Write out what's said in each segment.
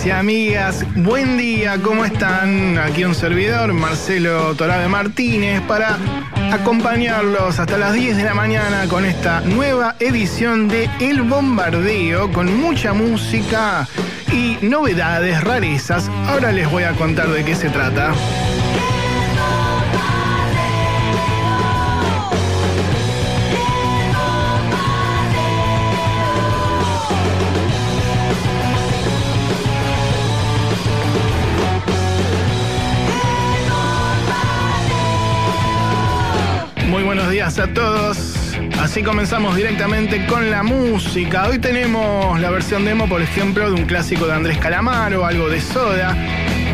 amigos y amigas, buen día, ¿cómo están? Aquí un servidor, Marcelo Torabe Martínez, para acompañarlos hasta las 10 de la mañana con esta nueva edición de El Bombardeo, con mucha música y novedades, rarezas. Ahora les voy a contar de qué se trata. Días a todos, así comenzamos directamente con la música. Hoy tenemos la versión demo, por ejemplo, de un clásico de Andrés Calamaro, algo de Soda,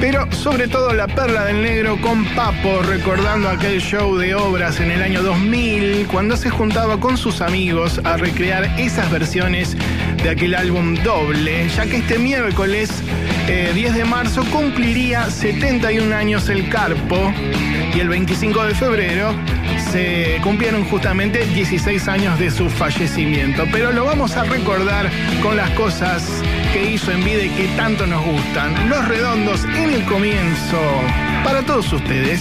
pero sobre todo La Perla del Negro con Papo, recordando aquel show de obras en el año 2000, cuando se juntaba con sus amigos a recrear esas versiones de aquel álbum doble, ya que este miércoles 10 de marzo cumpliría 71 años el Carpo, y el 25 de febrero se cumplieron justamente 16 años de su fallecimiento, pero lo vamos a recordar con las cosas que hizo en vida y que tanto nos gustan. Los Redondos, En el Comienzo, para todos ustedes.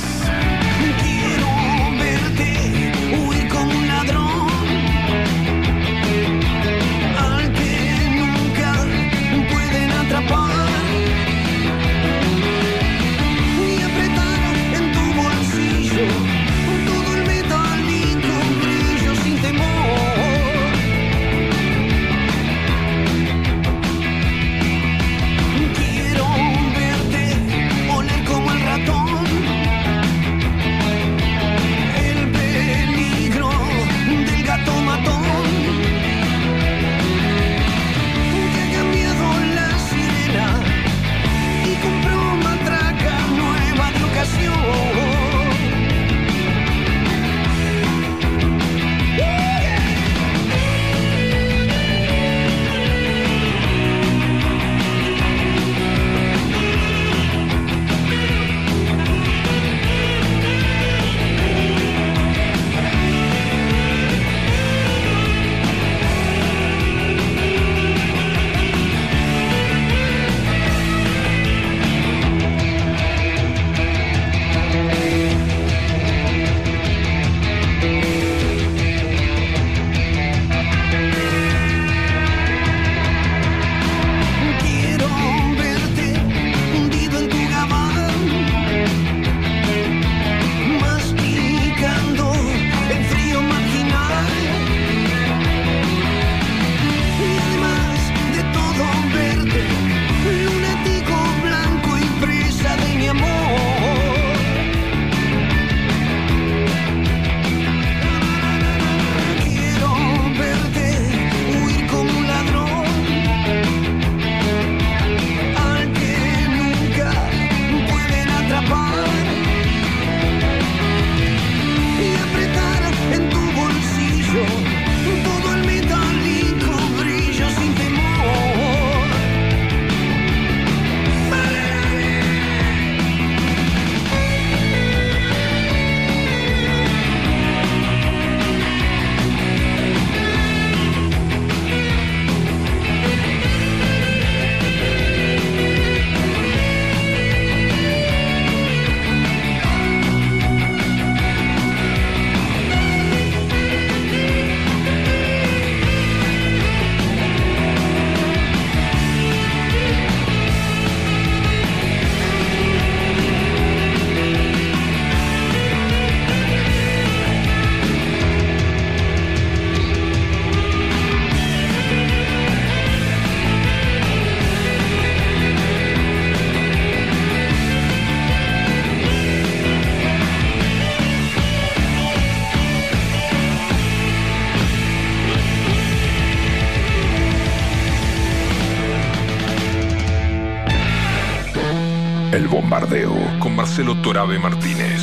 Con Marcelo Torabe Martínez.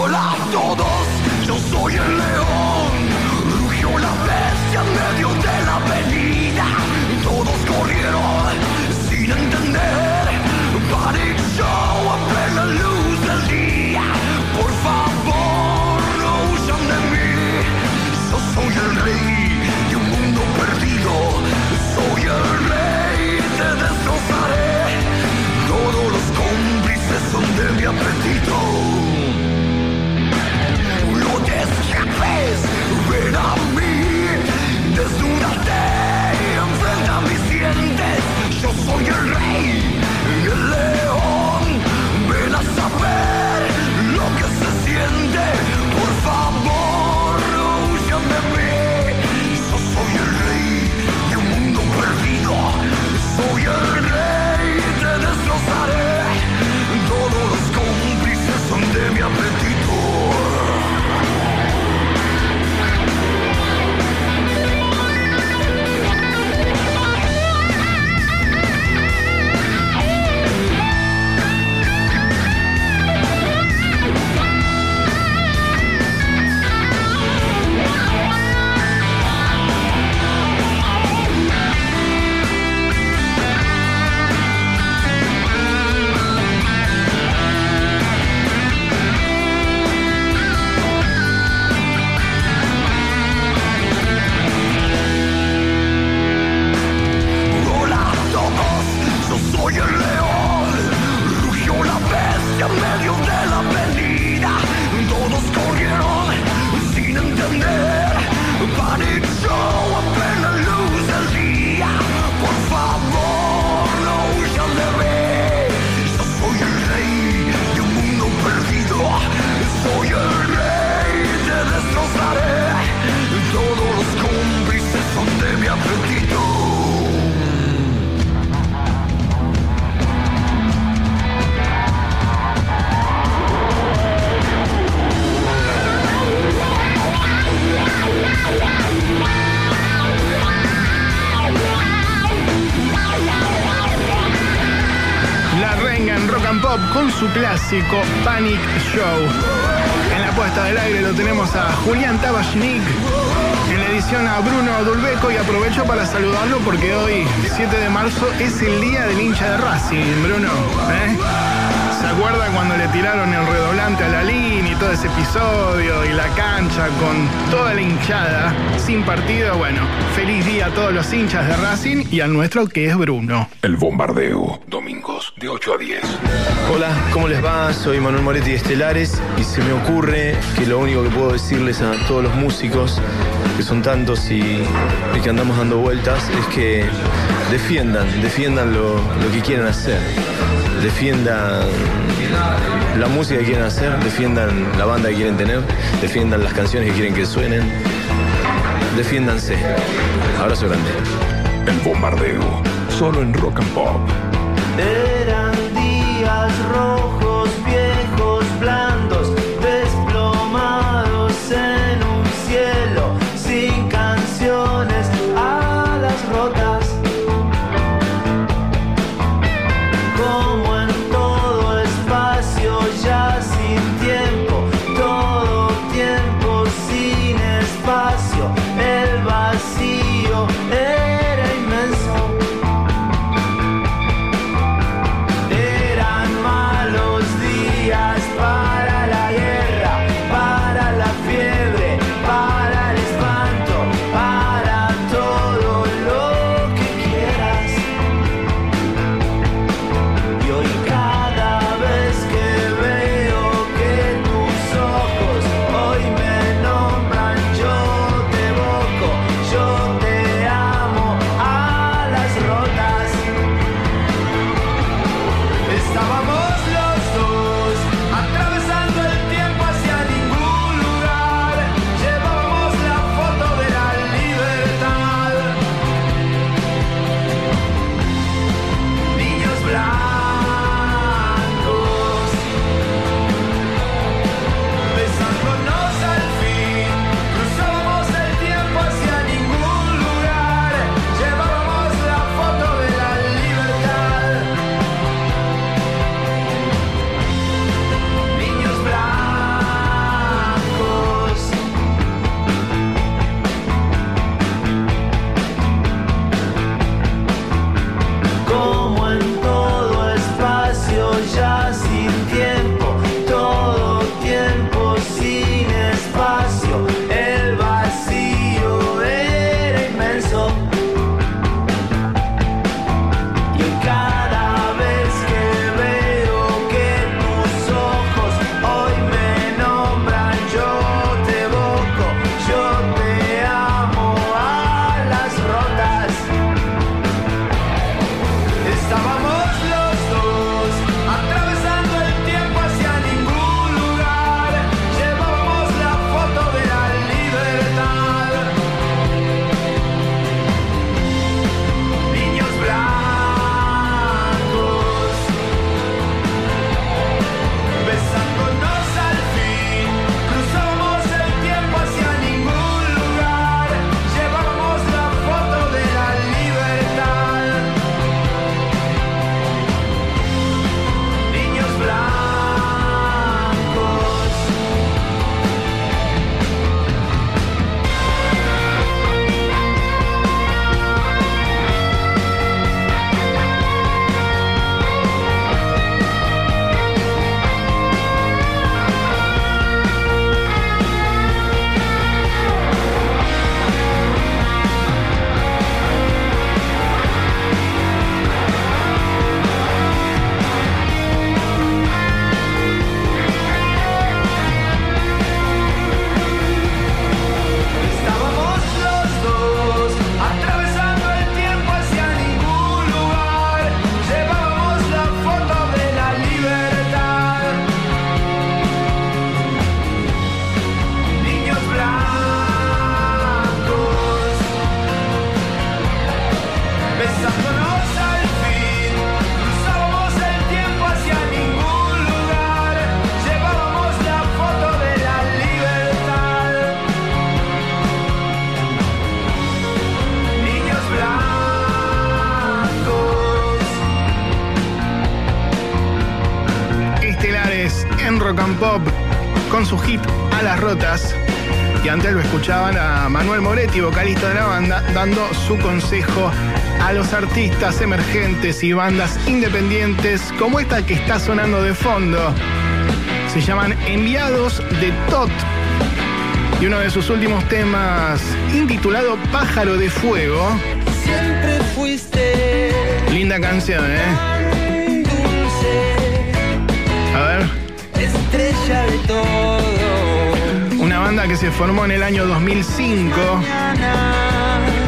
Hola a todos, yo soy el león. Rugió la bestia en medio de la avenida. Todos corrieron sin entender. Panic Show, a plena luz del día. Por favor, no huyan de mí. Yo soy el rey de un mundo perdido. Soy el rey, te destrozaré. Pop con su clásico Panic Show. En la puesta del aire lo tenemos a Julián Tabachnik, en la edición a Bruno Dulbecco, y aprovecho para saludarlo porque hoy, 7 de marzo, es el día del hincha de Racing, Bruno, ¿eh? ¿Se acuerda cuando le tiraron el redoblante a la línea y todo ese episodio y la cancha con toda la hinchada sin partido? Bueno, feliz día a todos los hinchas de Racing y al nuestro, que es Bruno. El Bombardeo, domingos de 8 a 10. Hola, ¿cómo les va? Soy Manuel Moretti de Estelares y se me ocurre que lo único que puedo decirles a todos los músicos, que son tantos y que andamos dando vueltas, es que defiendan lo que quieran hacer. Defiendan la música que quieren hacer, defiendan la banda que quieren tener, defiendan las canciones que quieren que suenen, defiéndanse. Abrazo grande. El Bombardeo, solo en Rock and Pop. Eran días rojos, viejos, blandos, desplomados en un cielo, sin canciones, alas rotas. rock and pop con su hit A las Rotas. Y antes lo escuchaban a Manuel Moretti, vocalista de la banda, dando su consejo a los artistas emergentes y bandas independientes como esta que está sonando de fondo. Se llaman Enviados de Tot. Y uno de sus últimos temas, intitulado Pájaro de Fuego. Siempre fuiste. Linda canción, ¿eh? Dulce, a ver. Estrella de todo. Una banda que se formó en el año 2005.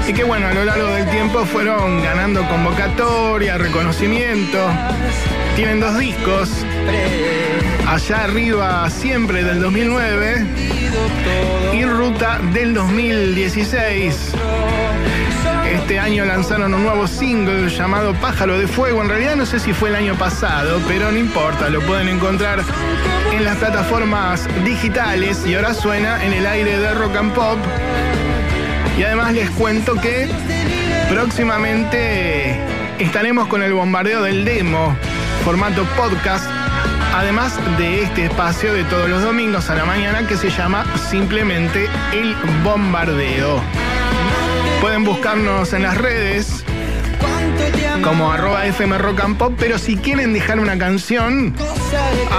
Y que bueno, a lo largo del tiempo fueron ganando convocatoria, reconocimiento. Tienen dos discos. Allá arriba siempre del 2009 y Ruta del 2016. Este año lanzaron un nuevo single llamado Pájaro de Fuego. En realidad no sé si fue el año pasado, pero no importa, lo pueden encontrar en las plataformas digitales y ahora suena en el aire de Rock and Pop. Y además les cuento que próximamente estaremos con el Bombardeo del Demo, formato podcast, además de este espacio de todos los domingos a la mañana que se llama simplemente El Bombardeo. Pueden buscarnos en las redes como @fmrockandpop, pero si quieren dejar una canción,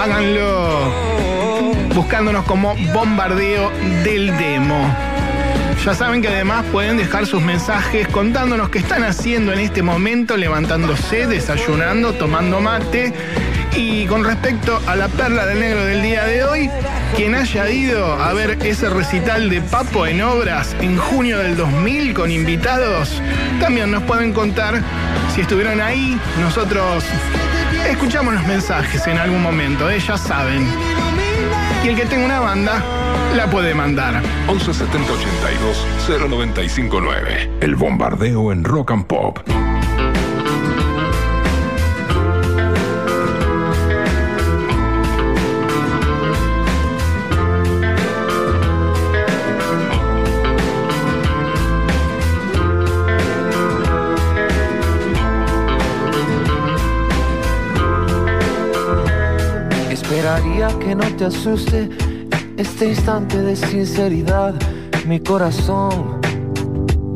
háganlo buscándonos como Bombardeo del Demo. Ya saben que además pueden dejar sus mensajes contándonos qué están haciendo en este momento, levantándose, desayunando, tomando mate. Y con respecto a la perla del negro del día de hoy, quien haya ido a ver ese recital de Papo en Obras en junio del 2000 con invitados, también nos pueden contar si estuvieron ahí. Nosotros escuchamos los mensajes en algún momento, ya saben. Y el que tenga una banda, la puede mandar. 11 70 82 0959. El Bombardeo en Rock and Pop. Esperaría que no te asuste este instante de sinceridad. Mi corazón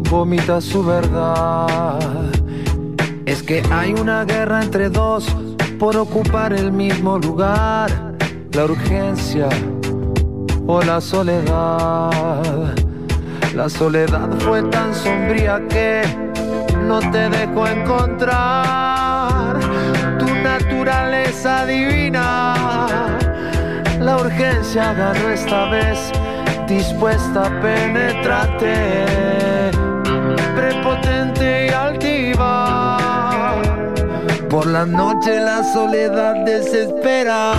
vomita su verdad. Es que hay una guerra entre dos por ocupar el mismo lugar. La urgencia o la soledad. La soledad fue tan sombría que no te dejó encontrar tu naturaleza divina. La urgencia ganó esta vez, dispuesta a penetrarte, prepotente y altiva. Por la noche la soledad desespera.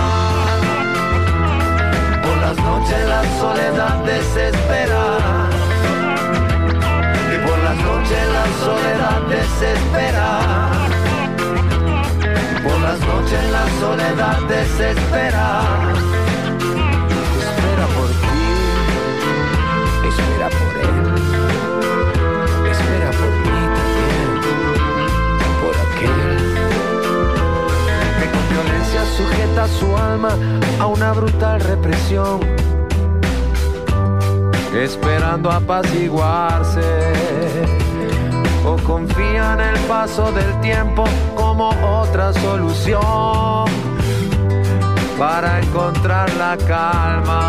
Por las noches la soledad desespera. Y por las noches la soledad desespera. Por las noches la soledad desespera. Espera por él, espera por mí también, por aquel que con violencia sujeta su alma a una brutal represión, esperando apaciguarse, o confía en el paso del tiempo como otra solución para encontrar la calma.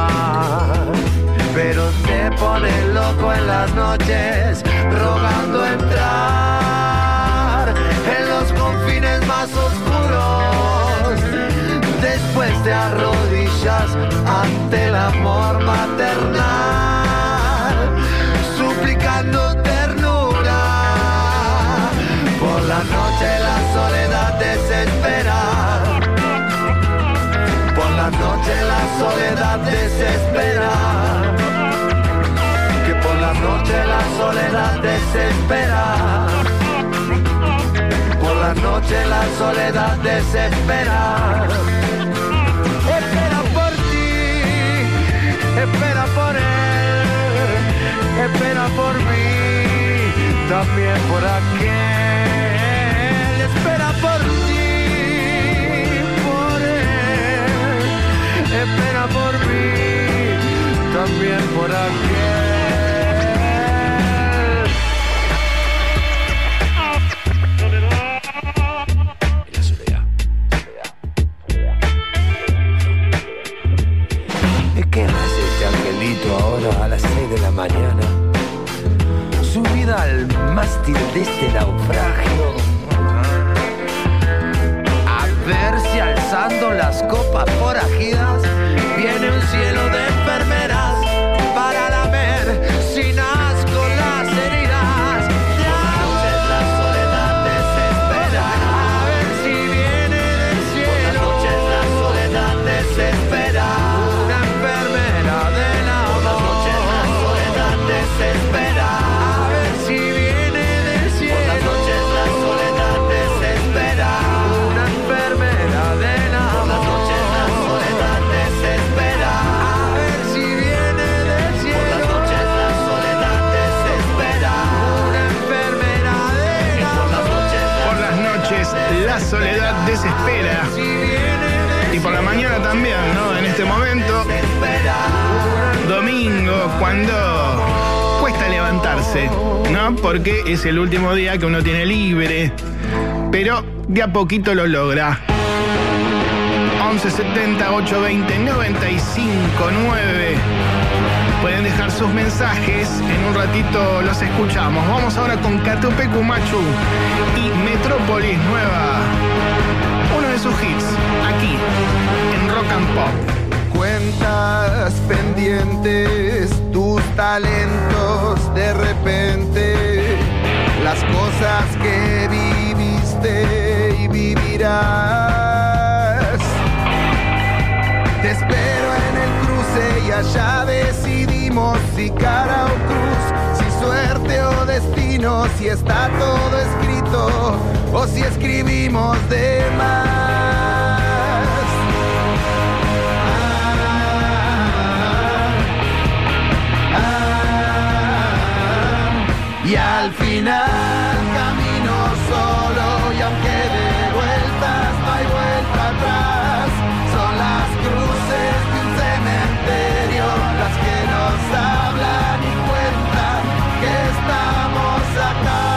Pero te pone loco en las noches, rogando entrar en los confines más oscuros. Después te arrodillas ante el amor maternal, suplicando ternura. Por la noche la soledad desespera. Por la noche la soledad desespera. La soledad desespera. Por la noche la soledad desespera. Espera por ti, espera por él, espera por mí, también por aquel. Espera por ti, por él, espera por mí, también por aquel. A las 6 de la mañana, subida al mástil de este naufragio, a ver si alzando las copas forajidas viene un cielo de enfermeras para lamer sin asco las heridas. Por las noches la soledad desespera, a ver si viene del cielo. Por las noches la soledad desespera. Soledad desespera. Y por la mañana también, ¿no? En este momento, domingo, cuando cuesta levantarse, ¿no? Porque es el último día que uno tiene libre, pero de a poquito lo logra. 1170 820 959. Pueden dejar sus mensajes, en un ratito los escuchamos. Vamos ahora con Catupecu Machu y Metrópolis Nueva, uno de sus hits, aquí, en Rock and Pop. Cuentas pendientes, tus talentos de repente, las cosas que viviste y vivirás. Te espero en el cruce y allá decidí si cara o cruz, si suerte o destino, si está todo escrito o si escribimos de más. Y al final camino solo y aunque de vueltas no hay vuelta atrás, son las cruces de un cementerio las que hablan y cuentan que estamos acá.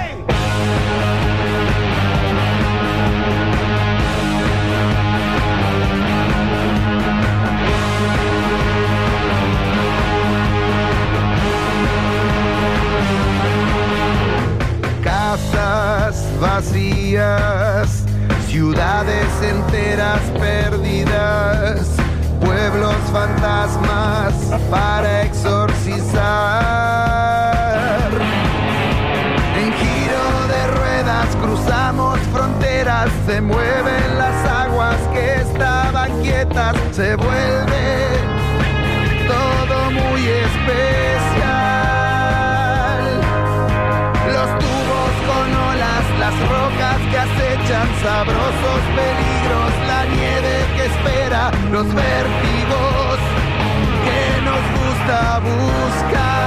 ¡Hey! Casas vacías, ciudades enteras perdidas, pueblos fantasmas para exorcizar. En giro de ruedas cruzamos fronteras, se mueven las aguas que estaban quietas, se vuelve todo muy especial. Los tubos con olas, las rocas que acechan, sabrosos peligros, la nieve que espera, los vértigos que nos gusta buscar.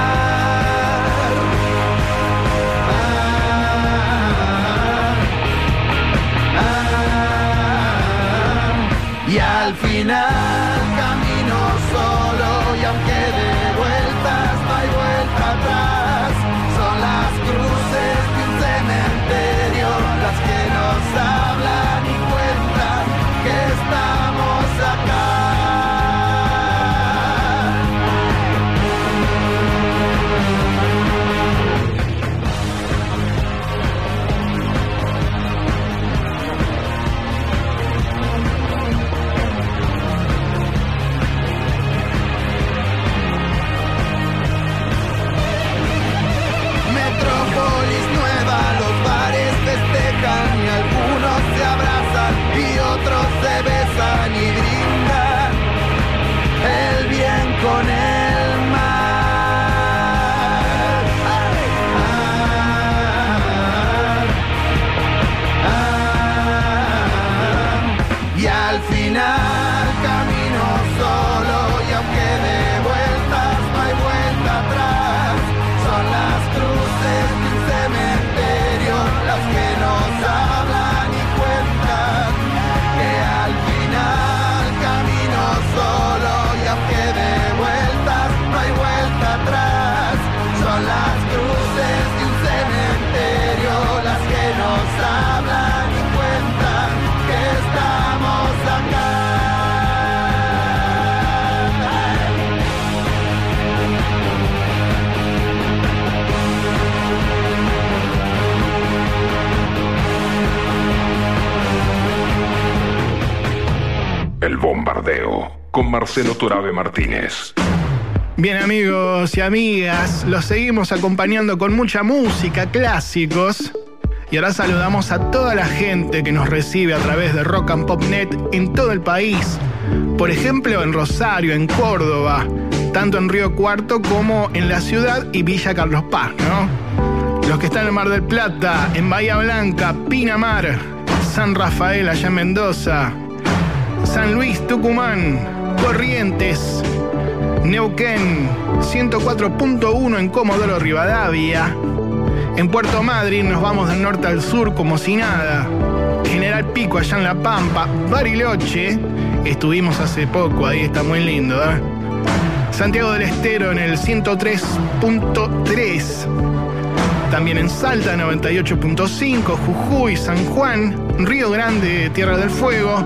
Y al final camino solo y aunque de vueltas no hay vuelta atrás, son las cruces de un cementerio las que nos hablan y cuentan que estamos acá. con Marcelo Torabe Martínez. Bien, amigos y amigas, los seguimos acompañando con mucha música, clásicos. Y ahora saludamos a toda la gente que nos recibe a través de Rock and Pop Net en todo el país. Por ejemplo, en Rosario, en Córdoba, tanto en Río Cuarto como en la ciudad y Villa Carlos Paz, ¿no? Los que están en Mar del Plata, en Bahía Blanca, Pinamar, San Rafael allá en Mendoza, San Luis, Tucumán, Corrientes, Neuquén, 104.1 en Comodoro Rivadavia. En Puerto Madryn nos vamos del norte al sur como si nada. General Pico allá en La Pampa, Bariloche, estuvimos hace poco, ahí está muy lindo, ¿eh? Santiago del Estero en el 103.3. También en Salta 98.5, Jujuy, San Juan, Río Grande, Tierra del Fuego.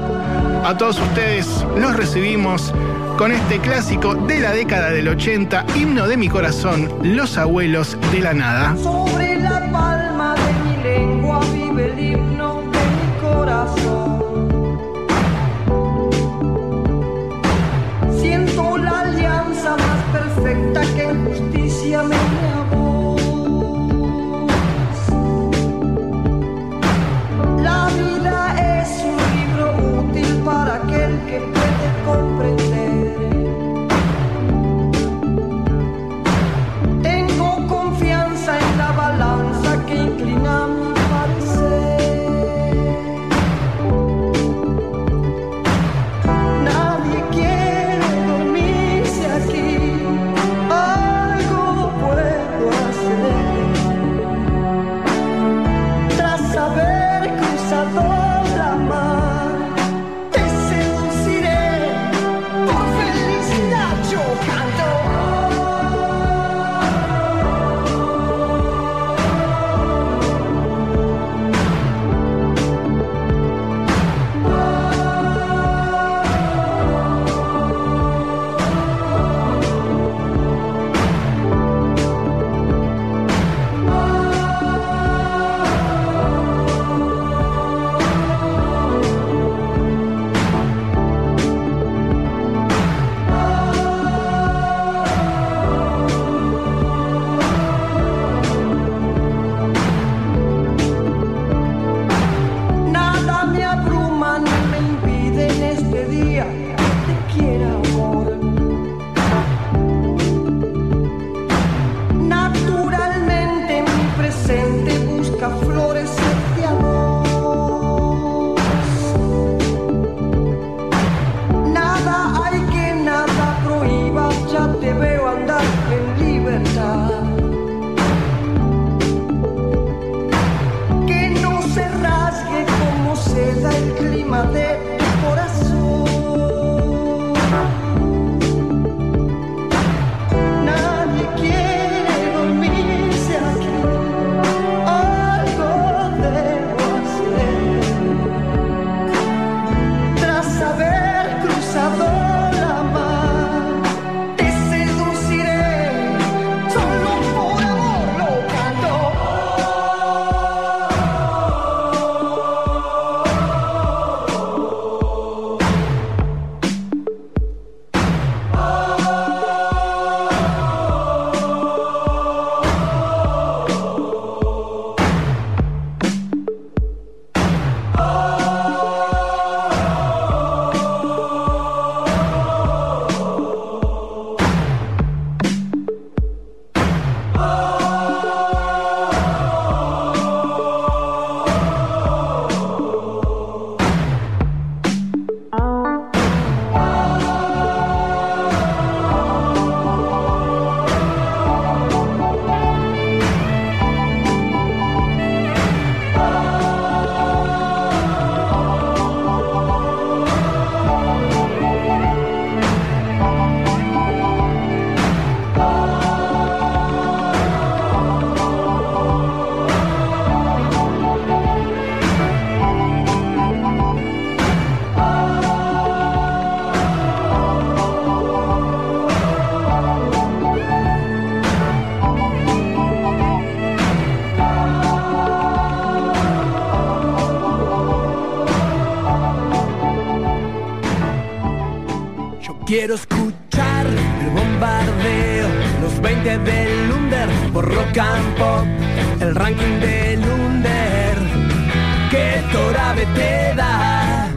A todos ustedes los recibimos con este clásico de la década del 80, himno de mi corazón, Los Abuelos de la Nada. Sobre la palma de mi lengua vive el himno de mi corazón. Siento la alianza más perfecta que en justicia me grabó. La vida es un libro útil para aquel que puede comprender. Tengo confianza en la balanza bombardeo, los 20 del Under, por Rock and Pop, el ranking del Under, que Torabe te da.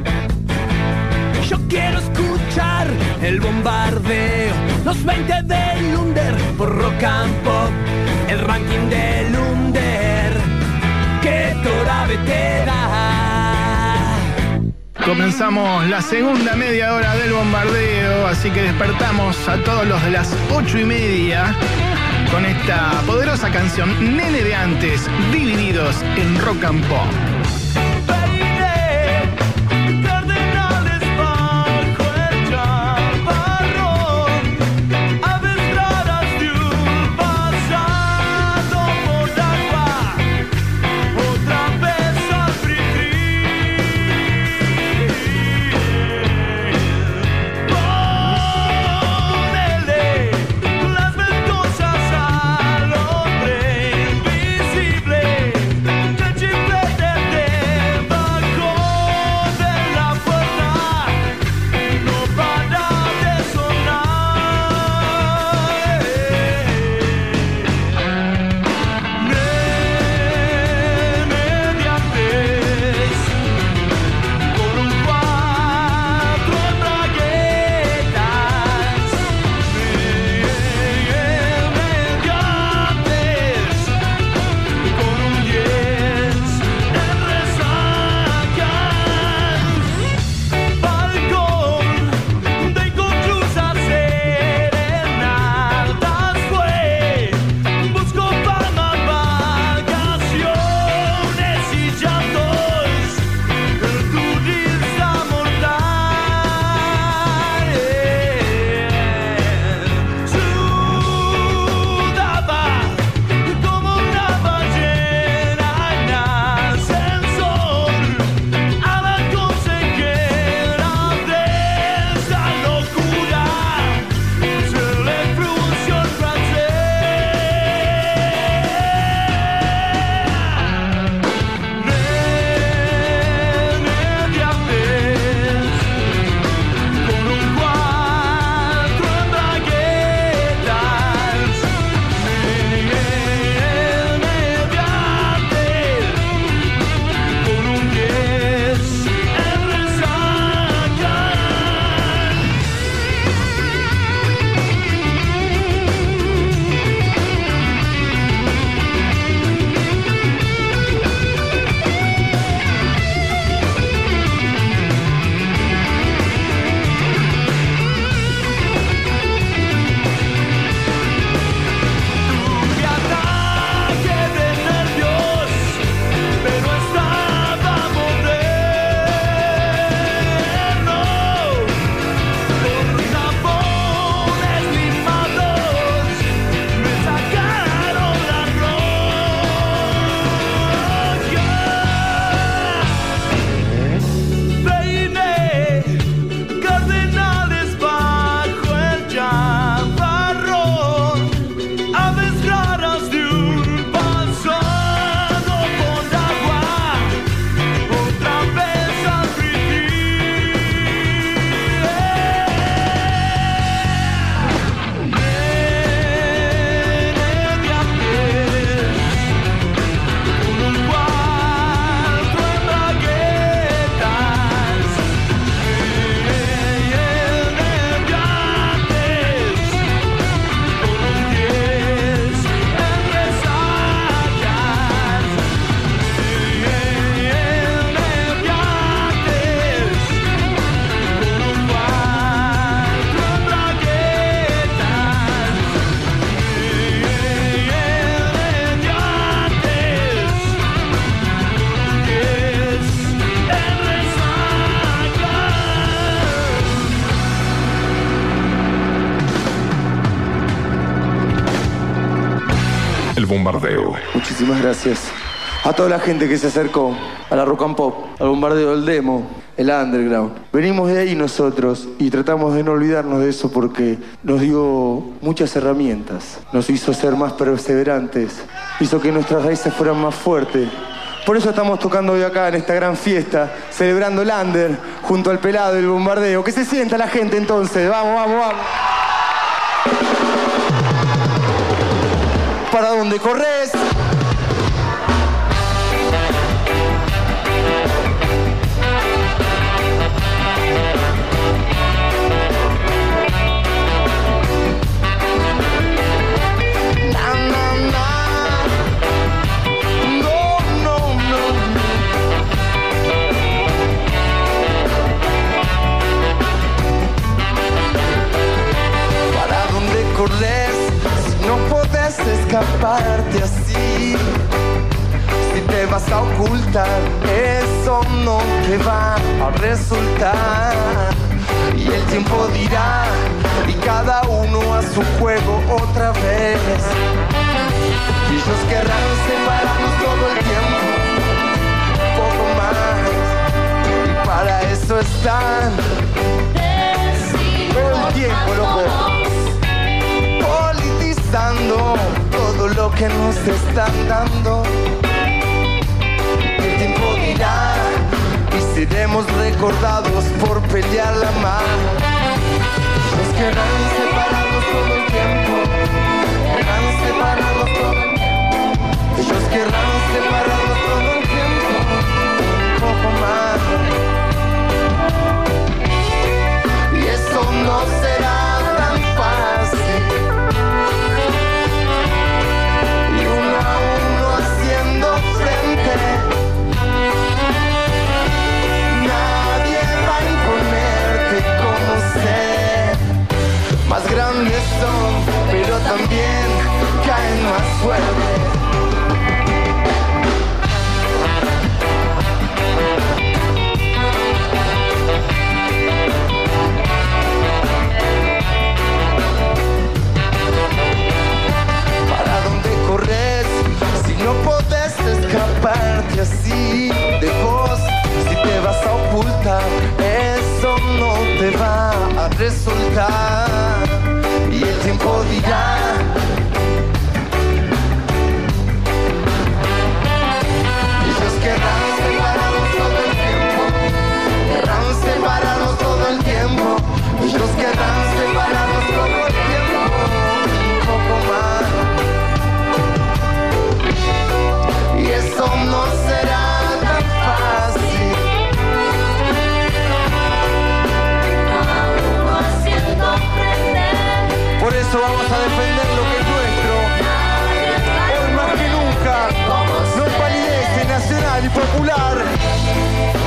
Yo quiero escuchar el bombardeo, los 20 del Under, por Rock and Pop, el ranking del Under, que Torabe te da. Comenzamos la segunda media hora del bombardeo, así que despertamos a todos los de las 8:30 con esta poderosa canción Nene de Antes, Divididos en Rock and Pop. Bombardeo. Muchísimas gracias a toda la gente que se acercó a la Rock and Pop, al bombardeo del demo, el underground. Venimos de ahí nosotros y tratamos de no olvidarnos de eso porque nos dio muchas herramientas, nos hizo ser más perseverantes, hizo que nuestras raíces fueran más fuertes. Por eso estamos tocando hoy acá en esta gran fiesta, celebrando el under junto al pelado del bombardeo. Que se sienta la gente entonces, vamos, vamos, vamos. donde corres. Escaparte así, si te vas a ocultar, eso no te va a resultar. Y el tiempo dirá, y cada uno a su juego otra vez. Y ellos querrán separarnos todo el tiempo, un poco más. Y para eso están todo el tiempo, loco, politizando todo lo que nos están dando. El tiempo dirá y seremos recordados por pelear la mar. Nos querrán separados todo el tiempo, querrán separados todo el tiempo. Ellos querrán separados todo el tiempo, un poco más. Y eso no será tan fácil. Nadie va a imponerte como ser. Más grandes son, pero también caen más fuertes. Escaparte así de vos, si te vas a ocultar, eso no te va a resultar. Y el tiempo dirá, ellos querrán separados todo el tiempo, querrán separados todo el tiempo, ellos querrán separados todo el tiempo, un poco más. Eso no será tan fácil. Aún haciendo frente. Por eso vamos a defender lo que es nuestro. Hoy más que nunca. No palidece, nacional y popular.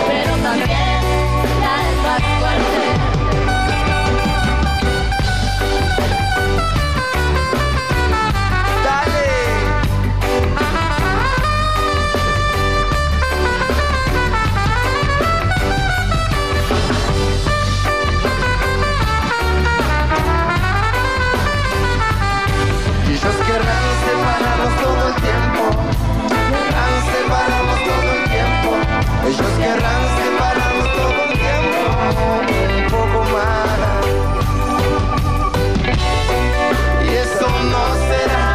Pero también la es más fuerte. Ellos querrán separarnos todo el tiempo, un poco más. Y eso no será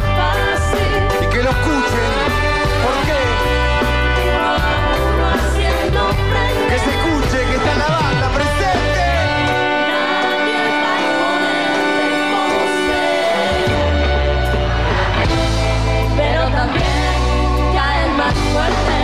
tan fácil. Y que lo escuchen, ¿por qué? Vamos haciendo frente. Que se escuche, que está la banda presente. Nadie va a imponerte como ser. Pero también caen más fuerte.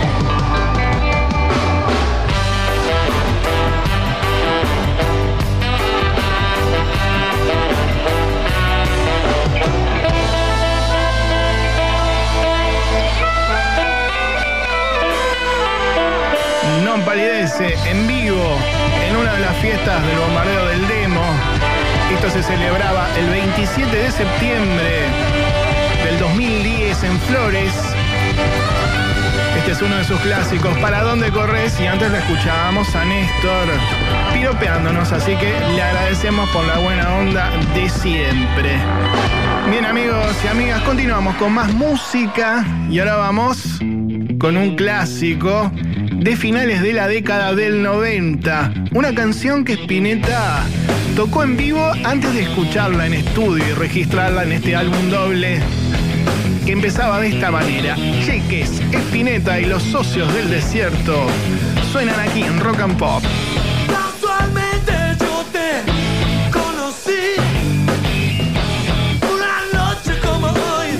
Palidece en vivo en una de las fiestas del bombardeo del Demo. Esto se celebraba el 27 de septiembre del 2010 en Flores. Este es uno de sus clásicos, ¿Para dónde corres? Y antes lo escuchábamos a Néstor piropeándonos, así que le agradecemos por la buena onda de siempre. Bien, amigos y amigas, continuamos con más música y ahora vamos con un clásico de finales de la década del 90, una canción que Spinetta tocó en vivo antes de escucharla en estudio y registrarla en este álbum doble que empezaba de esta manera. Cheques, Spinetta y los socios del desierto suenan aquí en Rock and Pop. Casualmente yo te conocí una noche como hoy.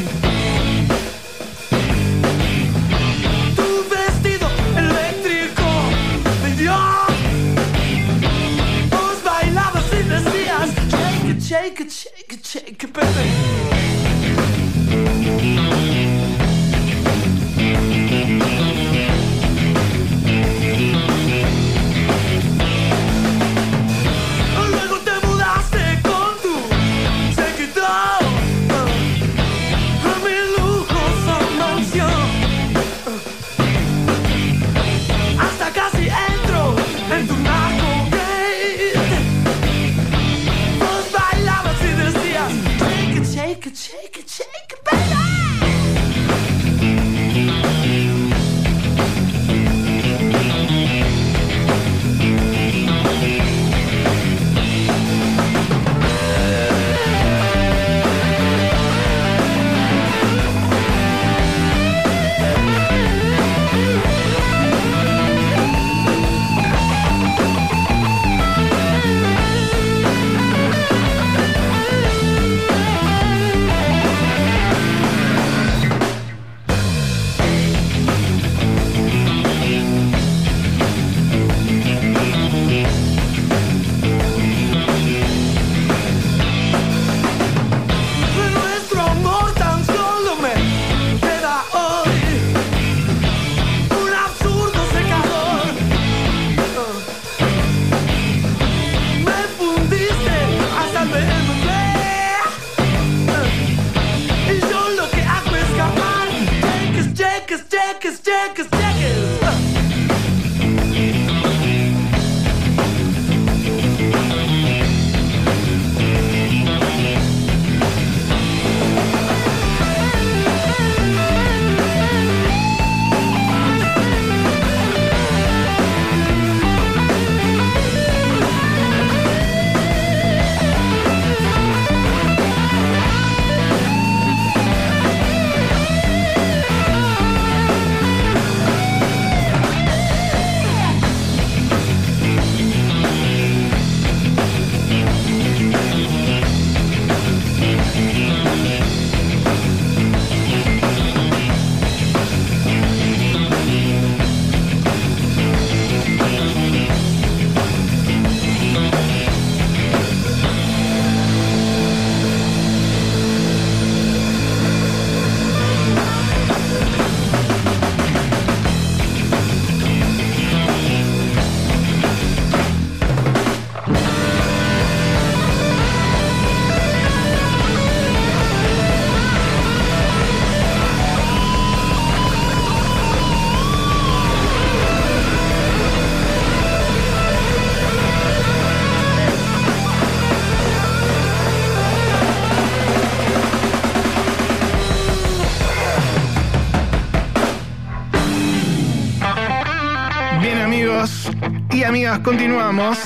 Amigas, continuamos.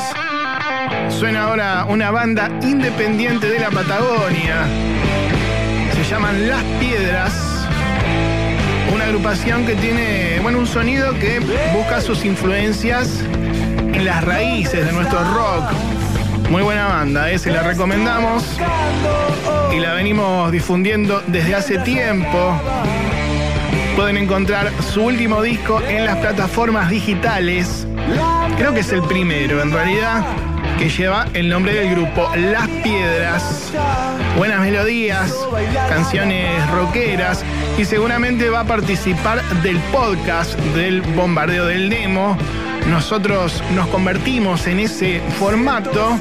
Suena ahora una banda independiente de la Patagonia. Se llaman Las Piedras. Una agrupación que tiene, bueno, un sonido que busca sus influencias en las raíces de nuestro rock. Muy buena banda, se la recomendamos y la venimos difundiendo desde hace tiempo. Pueden encontrar su último disco en las plataformas digitales. Creo que es el primero, en realidad, que lleva el nombre del grupo, Las Piedras. Buenas melodías, canciones rockeras, y seguramente va a participar del podcast del Bombardeo del Demo. Nosotros nos convertimos en ese formato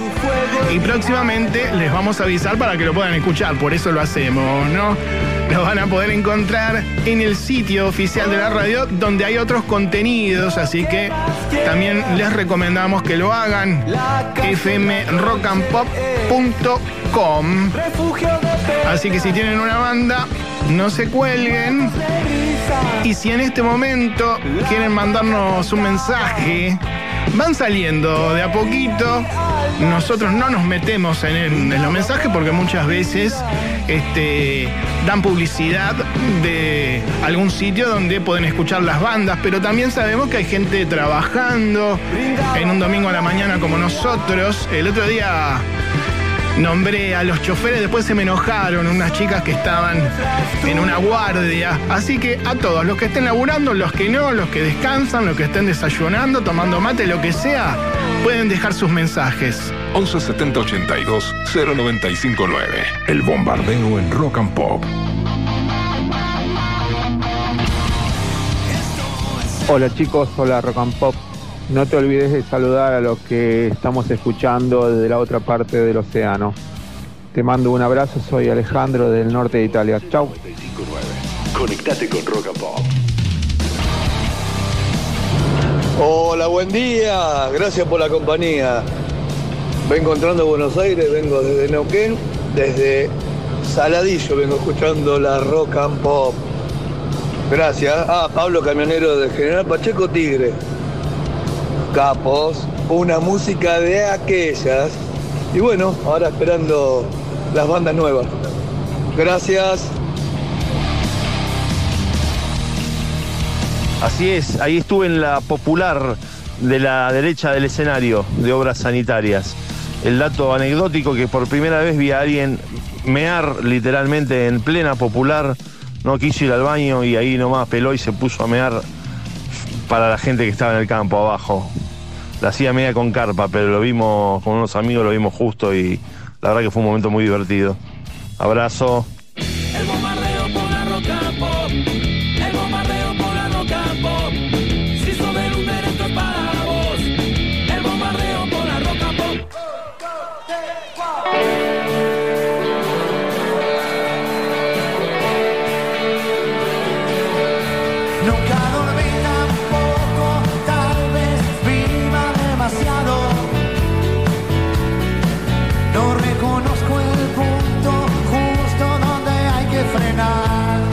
y próximamente les vamos a avisar para que lo puedan escuchar, por eso lo hacemos, ¿no? Lo van a poder encontrar en el sitio oficial de la radio, donde hay otros contenidos, así que también les recomendamos que lo hagan. fmrockandpop.com. Así que si tienen una banda, no se cuelguen. Y si en este momento quieren mandarnos un mensaje, van saliendo de a poquito. Nosotros no nos metemos en los mensajes porque muchas veces dan publicidad de algún sitio donde pueden escuchar las bandas, pero también sabemos que hay gente trabajando en un domingo a la mañana como nosotros. El otro día nombré a los choferes, después se me enojaron unas chicas que estaban en una guardia. Así que a todos, los que estén laburando, los que no, los que descansan, los que estén desayunando, tomando mate, lo que sea, pueden dejar sus mensajes. 11 70 82 0959. El bombardeo en Rock and Pop. Hola chicos, hola Rock and Pop. No te olvides de saludar a los que estamos escuchando desde la otra parte del océano. Te mando un abrazo, soy Alejandro del norte de Italia. Chau. Conectate con Rock and Pop. Hola, buen día. Gracias por la compañía. Vengo entrando a Buenos Aires, vengo desde Neuquén, desde Saladillo, vengo escuchando la Rock and Pop. Gracias. Ah, Pablo Camionero de General Pacheco Tigre. Capos, una música de aquellas. Y bueno, ahora esperando las bandas nuevas. Gracias. Así es, ahí estuve en la popular de la derecha del escenario de obras sanitarias. El dato anecdótico que por primera vez vi a alguien mear literalmente en plena popular, no quiso ir al baño y ahí nomás peló y se puso a mear para la gente que estaba en el campo abajo. La hacía media con carpa, pero lo vimos con unos amigos, lo vimos justo y la verdad que fue un momento muy divertido. Abrazo. El bombardeo por la Rock and Pop. El bombardeo por la Rock and Pop. Si sobre un derecho para vos. El bombardeo por la Rock and Pop. 1, 2, 3, 4. Conozco el punto justo donde hay que frenar.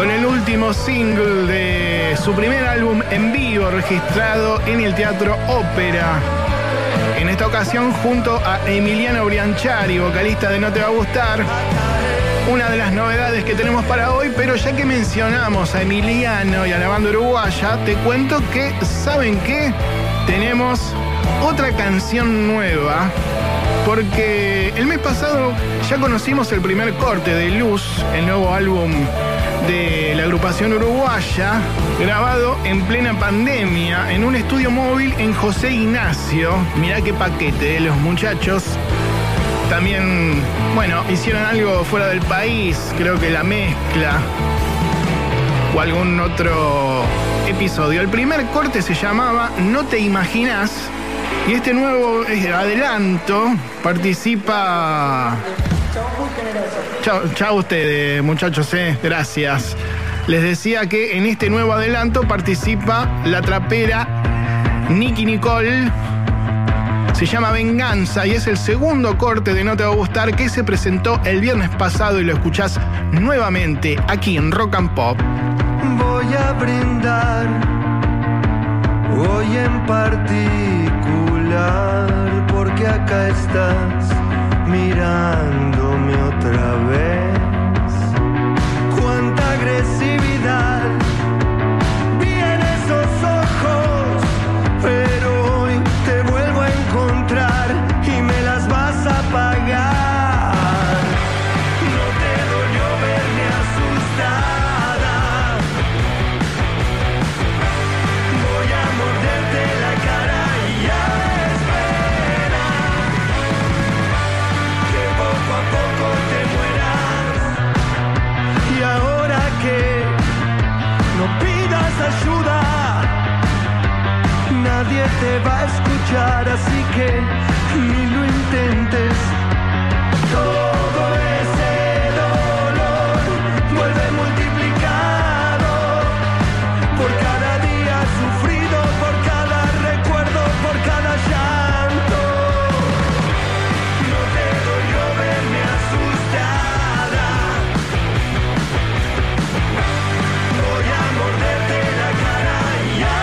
con el último single de su primer álbum en vivo registrado en el Teatro Ópera. En esta ocasión junto a Emiliano Brianchari, vocalista de No Te Va a Gustar. Una de las novedades que tenemos para hoy, pero ya que mencionamos a Emiliano y a la banda uruguaya, te cuento que, ¿saben qué? Tenemos otra canción nueva, porque el mes pasado ya conocimos el primer corte de Luz, el nuevo álbum de la agrupación uruguaya, grabado en plena pandemia, en un estudio móvil en José Ignacio. Mirá qué paquete, los muchachos. También, bueno, hicieron algo fuera del país, creo que La Mezcla o algún otro episodio. El primer corte se llamaba No Te Imaginás y este nuevo adelanto participa... Chao, chao ustedes, muchachos, gracias. Les decía que en este nuevo adelanto participa la trapera Nicki Nicole. Se llama Venganza y es el segundo corte de No Te Va a Gustar que se presentó el viernes pasado y lo escuchás nuevamente aquí en Rock and Pop. Voy a brindar hoy en particular porque acá estás mirándome otra vez. Cuánta agresividad vienen esos ojos, pero y me las vas a pagar. No te dolió verme asustada. Voy a morderte la cara y ya espera que poco a poco te mueras. Y ahora que no pidas ayuda, nadie te va a escuchar, así que ni lo intentes. Todo ese dolor vuelve multiplicado por cada día sufrido, por cada recuerdo, por cada llanto. No te dolió verme asustada. Voy a morderte la cara y ya.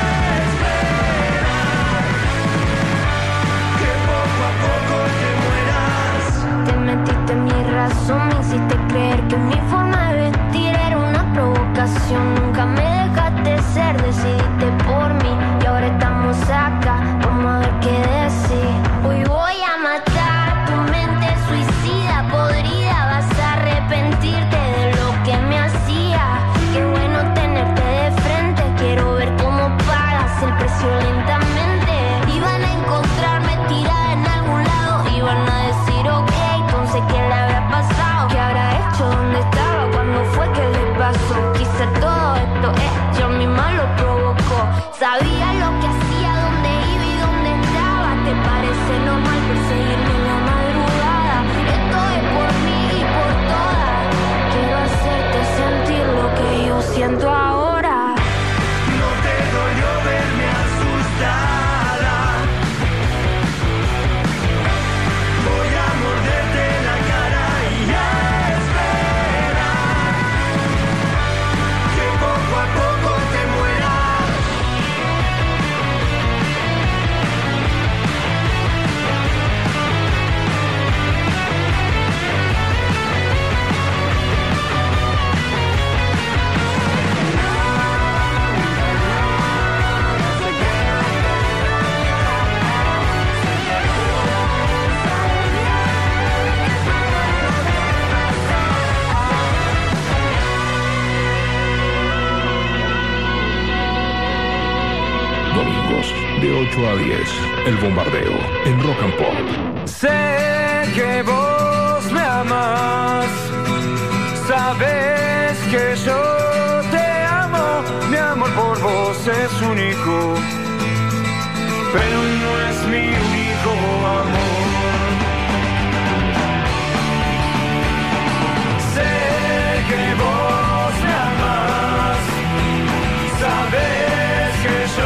Metiste en mi razón, me hiciste creer que mi forma de vestir era una provocación. Nunca me dejaste ser, decidiste por mí y ahora estamos acá, vamos a ver qué decir. Hoy voy a matar tu mente suicida, podrida, vas a arrepentirte de lo que me hacía. Qué bueno tenerte de frente, quiero ver cómo pagas el precio lentamente. Iban a encontrarme tirada en algún lado, iban a decir ok. ¿Qué le habrá pasado? ¿Qué habrá hecho? ¿Dónde estaba? ¿Cuándo fue que le pasó? Quizá todo esto es yo misma lo provocó. Sabía lo que hacía, dónde iba y dónde estaba. ¿Te parece normal perseguirme en la madrugada? Esto es por mí y por todas. Quiero hacerte sentir lo que yo siento ahora. No te dolió verme asustar. De 8 a 10, el bombardeo en Rock and Pop. Sé que vos me amás, sabés que yo te amo, mi amor por vos es único, pero no es mi único amor. Sé que vos me amás, sabés que yo no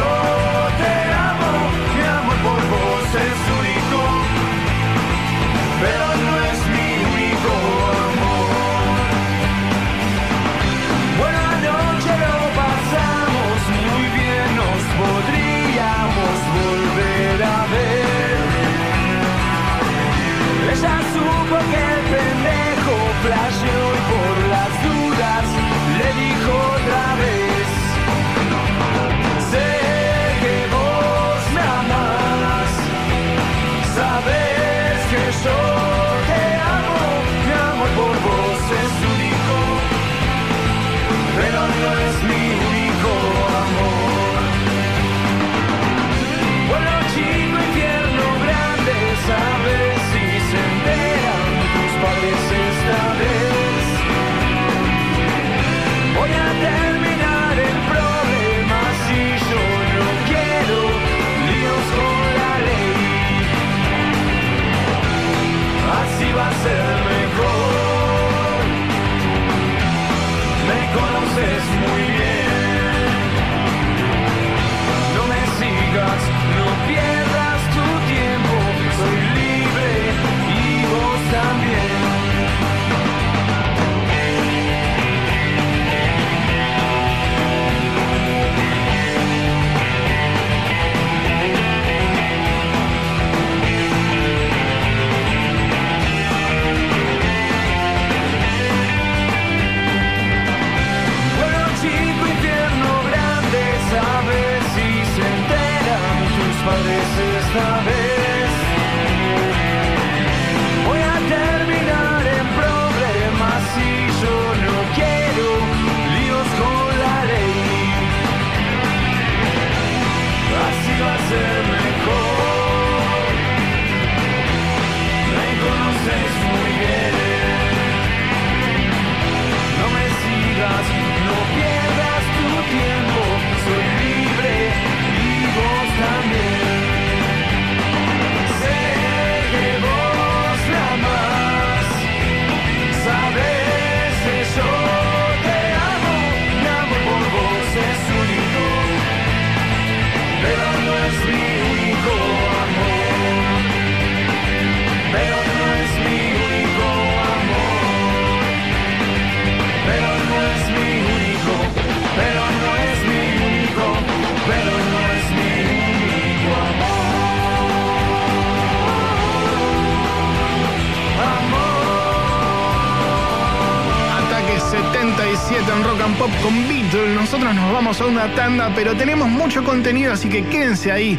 En Rock and Pop con Beatles. Nosotros nos vamos a una tanda, pero tenemos mucho contenido, así que quédense ahí,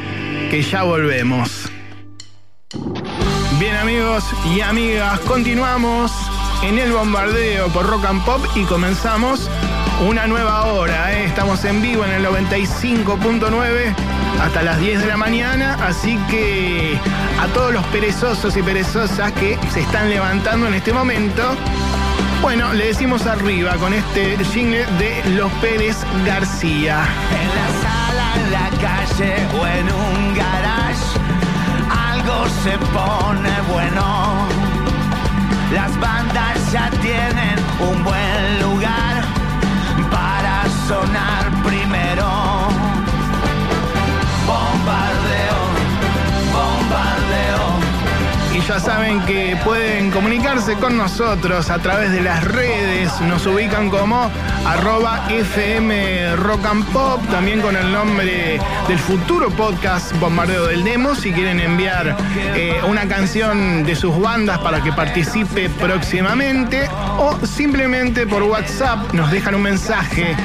que ya volvemos. Bien, amigos y amigas, continuamos en el bombardeo por Rock and Pop y comenzamos una nueva hora, ¿eh? Estamos en vivo en el 95.9 hasta las 10 de la mañana, así que a todos los perezosos y perezosas que se están levantando en este momento, bueno, le decimos arriba con este jingle de Los Pérez García. En la sala, en la calle o en un garage, algo se pone bueno. Las bandas ya tienen un buen lugar para sonar primero. Bombardeo, bombardeo. Y ya saben que pueden comunicarse con nosotros a través de las redes. Nos ubican como @FM Rock and Pop. También con el nombre del futuro podcast Bombardeo del Demo. Si quieren enviar una canción de sus bandas para que participe próximamente. O simplemente por WhatsApp nos dejan un mensaje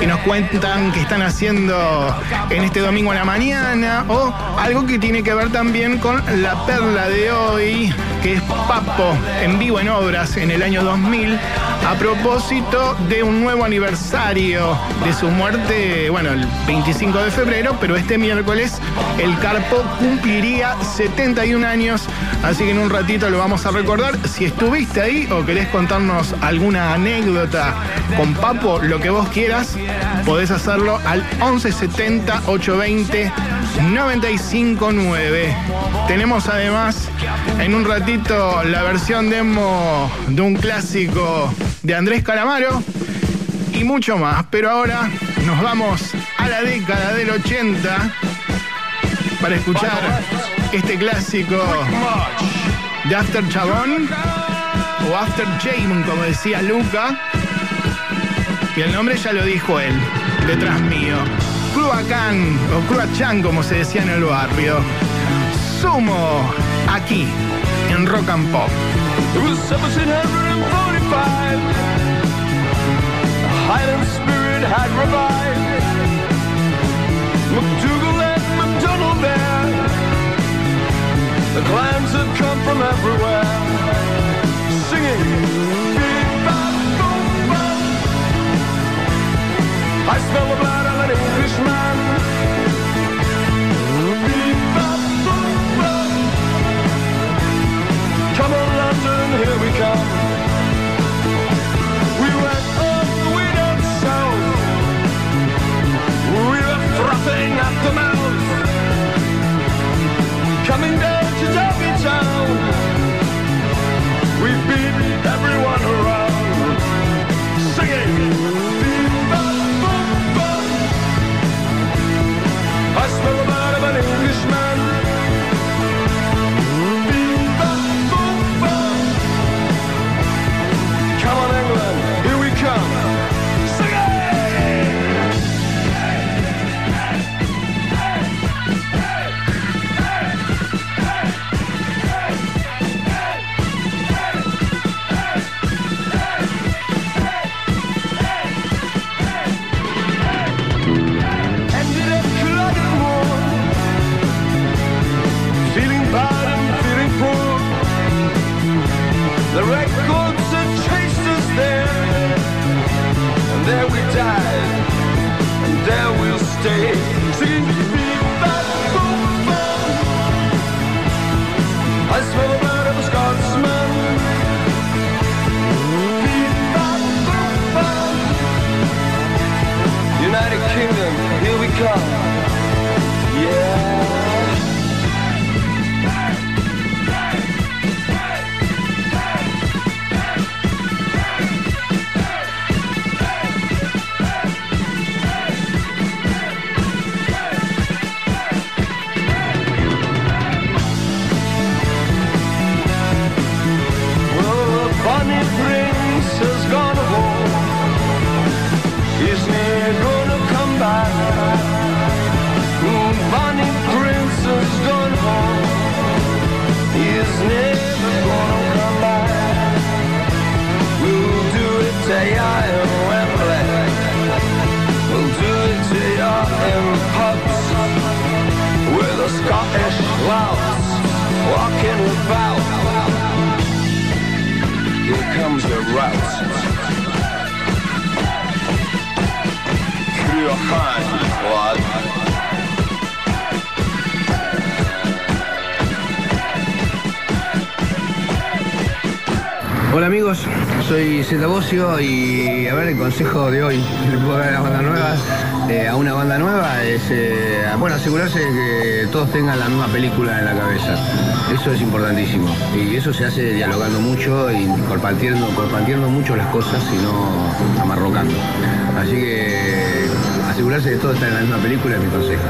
y nos cuentan qué están haciendo en este domingo a la mañana. O algo que tiene que ver también con la perla de hoy, que es Papo, en vivo en obras en el año 2000, a propósito de un nuevo aniversario de su muerte, bueno, el 25 de febrero, pero este miércoles el Carpo cumpliría 71 años, así que en un ratito lo vamos a recordar. Si estuviste ahí o querés contarnos alguna anécdota con Papo, lo que vos quieras, podés hacerlo al 1170 820 959. Tenemos además en un ratito la versión demo de un clásico de Andrés Calamaro y mucho más. Pero ahora nos vamos a la década del 80 para escuchar este clásico de After Chabón o After Jamon, como decía Luca. Y el nombre ya lo dijo él, detrás mío. Cruachán, o Cruachán como se decía en el barrio. Sumo, aquí, en Rock and Pop. It was 1745. The Highland spirit had revived. McDougal and MacDonald there. The clans had come from everywhere. Singing, big bop, boom, bop. I smell the blood of an Englishman. Come on, London, here we come. We went up, we went south. We were frothing at the mouth. Coming down to Derby Town. We beat everyone around. Singing. I smell the blood of an Englishman. Come on, England, here we come. Sing it! Ended up like a war, feeling bad and feeling poor. The records that chased us there, and there we died, and there we'll stay. Singing Viva Bumba. I smell the blood of a Scotsman. Viva Bumba. United Kingdom, here we come. Yeah. Hola amigos, soy Zeta Bosio y a ver, el consejo de hoy que puedo dar a las bandas nuevas, a una banda nueva es bueno, asegurarse que todos tengan la misma película en la cabeza. Eso es importantísimo y eso se hace dialogando mucho y compartiendo mucho las cosas y no amarrocando. Así que asegurarse de que todos están en la misma película es mi consejo.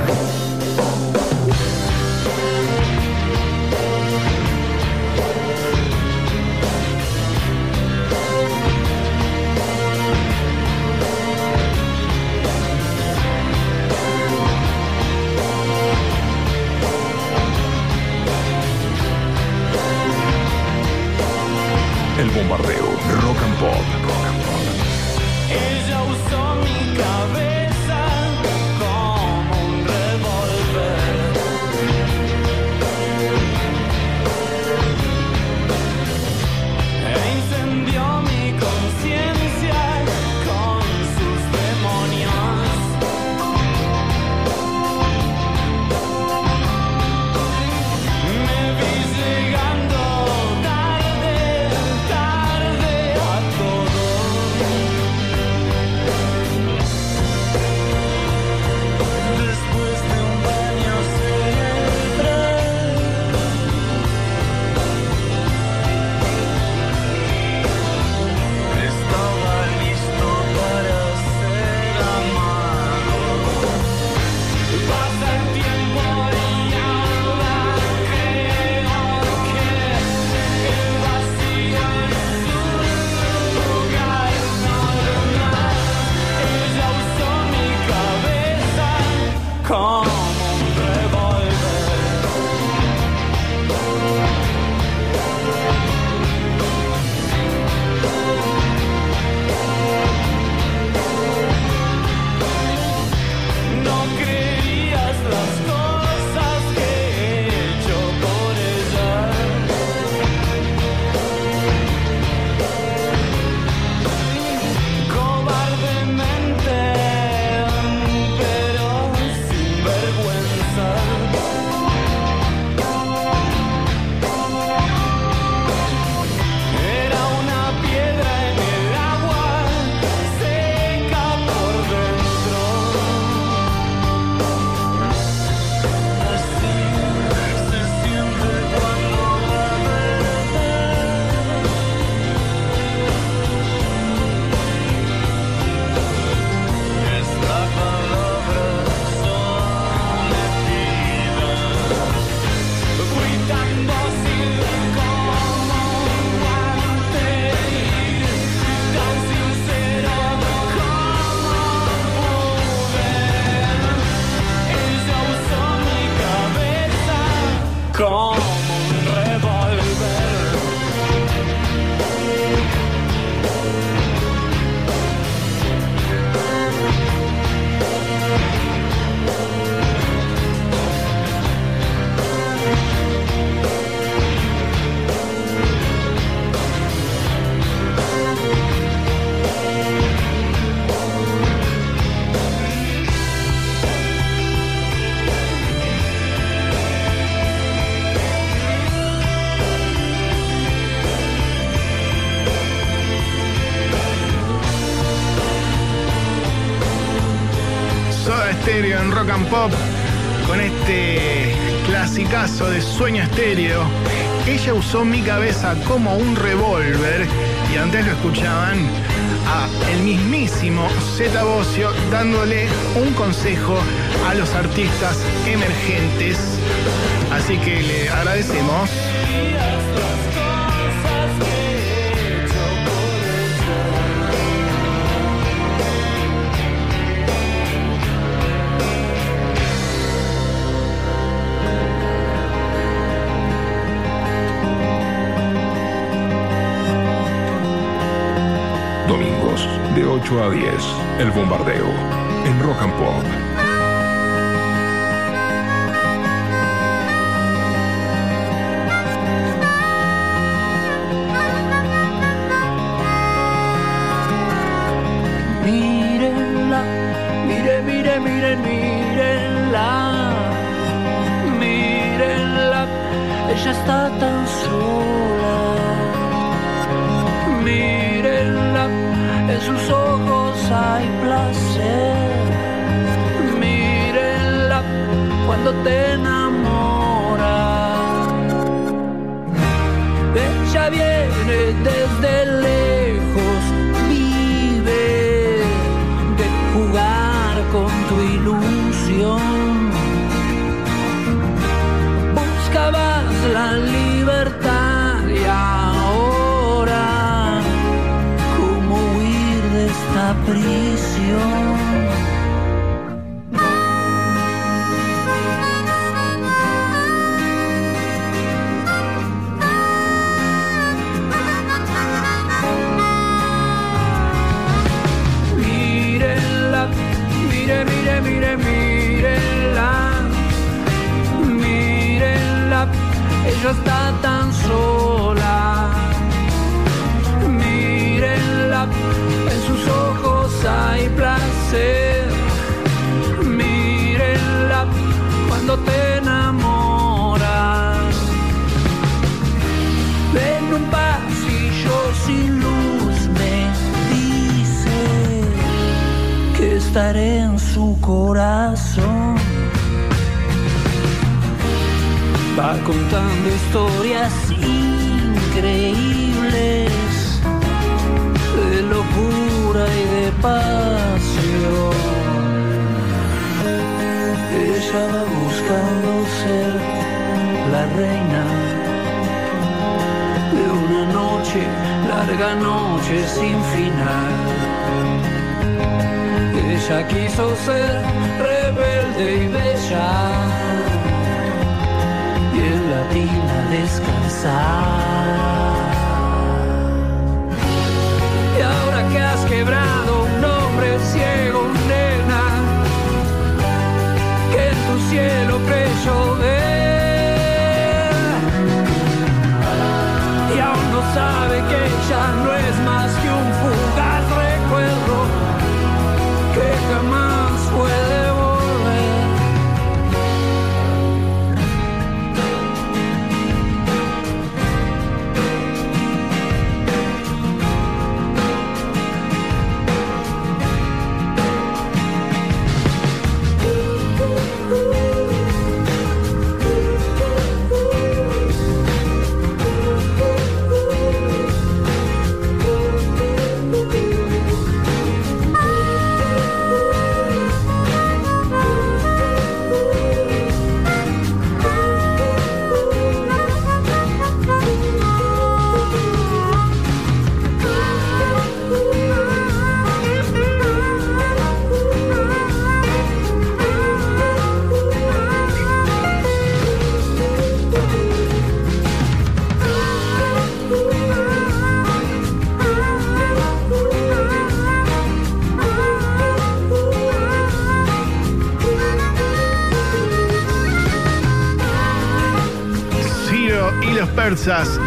Bombardeo, Rock and Pop. Ella usó mi cabeza como un revólver. Soda Estéreo en Rock and Pop con este clasicazo de Sueño Estéreo. Ella usó mi cabeza como un revólver, y antes lo escuchaban a el mismísimo Zeta Bosio dándole un consejo a los artistas emergentes. Así que le agradecemos. Domingos, de 8 a 10, El Bombardeo, en Rock and Pop. Ella está tan sola, mírenla, en sus ojos hay placer, mírenla cuando te enamoras. Ella viene desde lejos, vive de jugar con tu ilusión. La libertad, y ahora cómo huir de esta prisión. Ella está tan sola, mírenla, en sus ojos hay placer, mírenla cuando te enamoras. En un pasillo sin luz me dice que estaré en su corazón. Va contando historias increíbles de locura y de pasión. Ella va buscando ser la reina de una noche, larga noche sin final. Ella quiso ser rebelde y bella, latina descansar. Y ahora que has quebrado un hombre ciego, nena, que en tu cielo creyó ver, y aún no sabe que ya no es más que un fugaz recuerdo que jamás puede.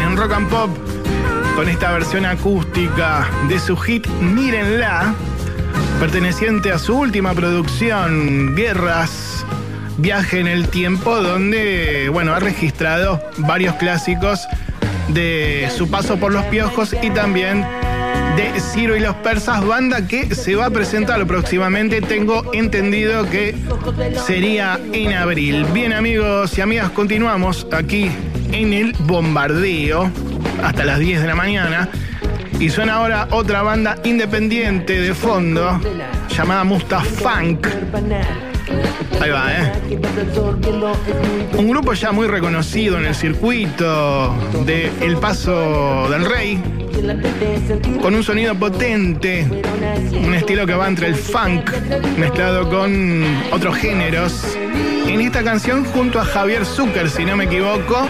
En Rock and Pop, con esta versión acústica de su hit Mírenla, perteneciente a su última producción, Guerras, Viaje en el Tiempo, donde, bueno, ha registrado varios clásicos de su paso por Los Piojos y también de Ciro y los Persas, banda que se va a presentar próximamente. Tengo entendido que sería en abril. Bien, amigos y amigas, continuamos aquí en el Bombardeo hasta las 10 de la mañana. Y suena ahora otra banda independiente de fondo llamada Mustafunk. Ahí va, ¿eh? Un grupo ya muy reconocido en el circuito de El Paso del Rey, con un sonido potente, un estilo que va entre el funk mezclado con otros géneros. En esta canción, junto a Javier Zucker, si no me equivoco,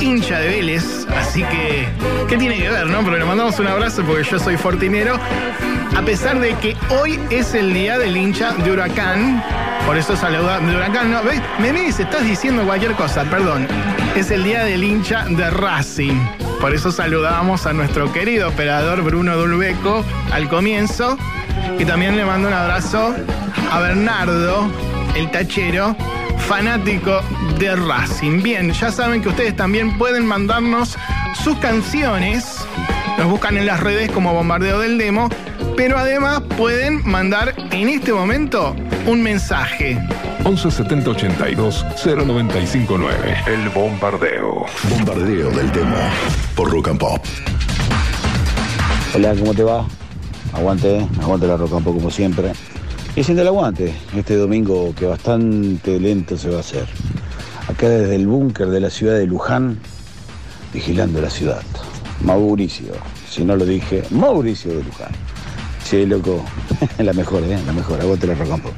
hincha de Vélez, así que ¿qué tiene que ver, no? Pero le mandamos un abrazo porque yo soy fortinero, a pesar de que hoy es el día del hincha de Huracán. Por eso saluda de Huracán, ¿no? ¿Ves? Memes, estás diciendo cualquier cosa, perdón. Es el día del hincha de Racing. Por eso saludamos a nuestro querido operador Bruno Dulbecco al comienzo. Y también le mando un abrazo a Bernardo, el tachero, fanático de Racing. Bien, ya saben que ustedes también pueden mandarnos sus canciones. Nos buscan en las redes como Bombardeo del Demo. Pero además pueden mandar en este momento un mensaje. 11 70 82 0959. El Bombardeo. Bombardeo del Demo por Rock and Pop. Hola, ¿cómo te va? Aguante la Rock and Pop como siempre. Y siente el aguante este domingo, que bastante lento se va a hacer. Acá desde el búnker de la ciudad de Luján, vigilando la ciudad. Mauricio, si no lo dije, Mauricio de Luján. Sí, loco, la mejor, la mejor. Aguante la Rock and Pop.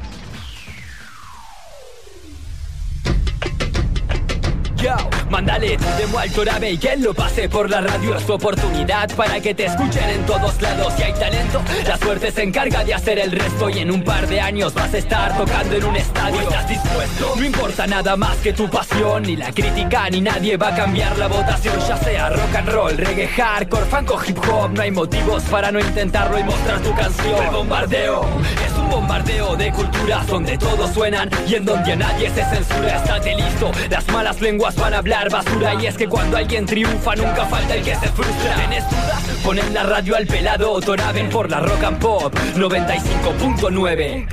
Yo, mándale tu demo al Torabe y quien lo pase por la radio. Es tu oportunidad para que te escuchen en todos lados. Si hay talento, la suerte se encarga de hacer el resto. Y en un par de años vas a estar tocando en un estadio. ¿Estás dispuesto? No importa nada más que tu pasión. Ni la crítica ni nadie va a cambiar la votación. Ya sea rock and roll, reggae, hardcore, funk o hip hop, no hay motivos para no intentarlo y mostrar tu canción. El bombardeo es un bombardeo de culturas, donde todos suenan y en donde a nadie se censura. Estate listo, las malas lenguas van a hablar basura, y es que cuando alguien triunfa nunca falta el que se frustra. ¿Tenés dudas? Ponen la radio al pelado Torabe por la Rock and Pop 95.9.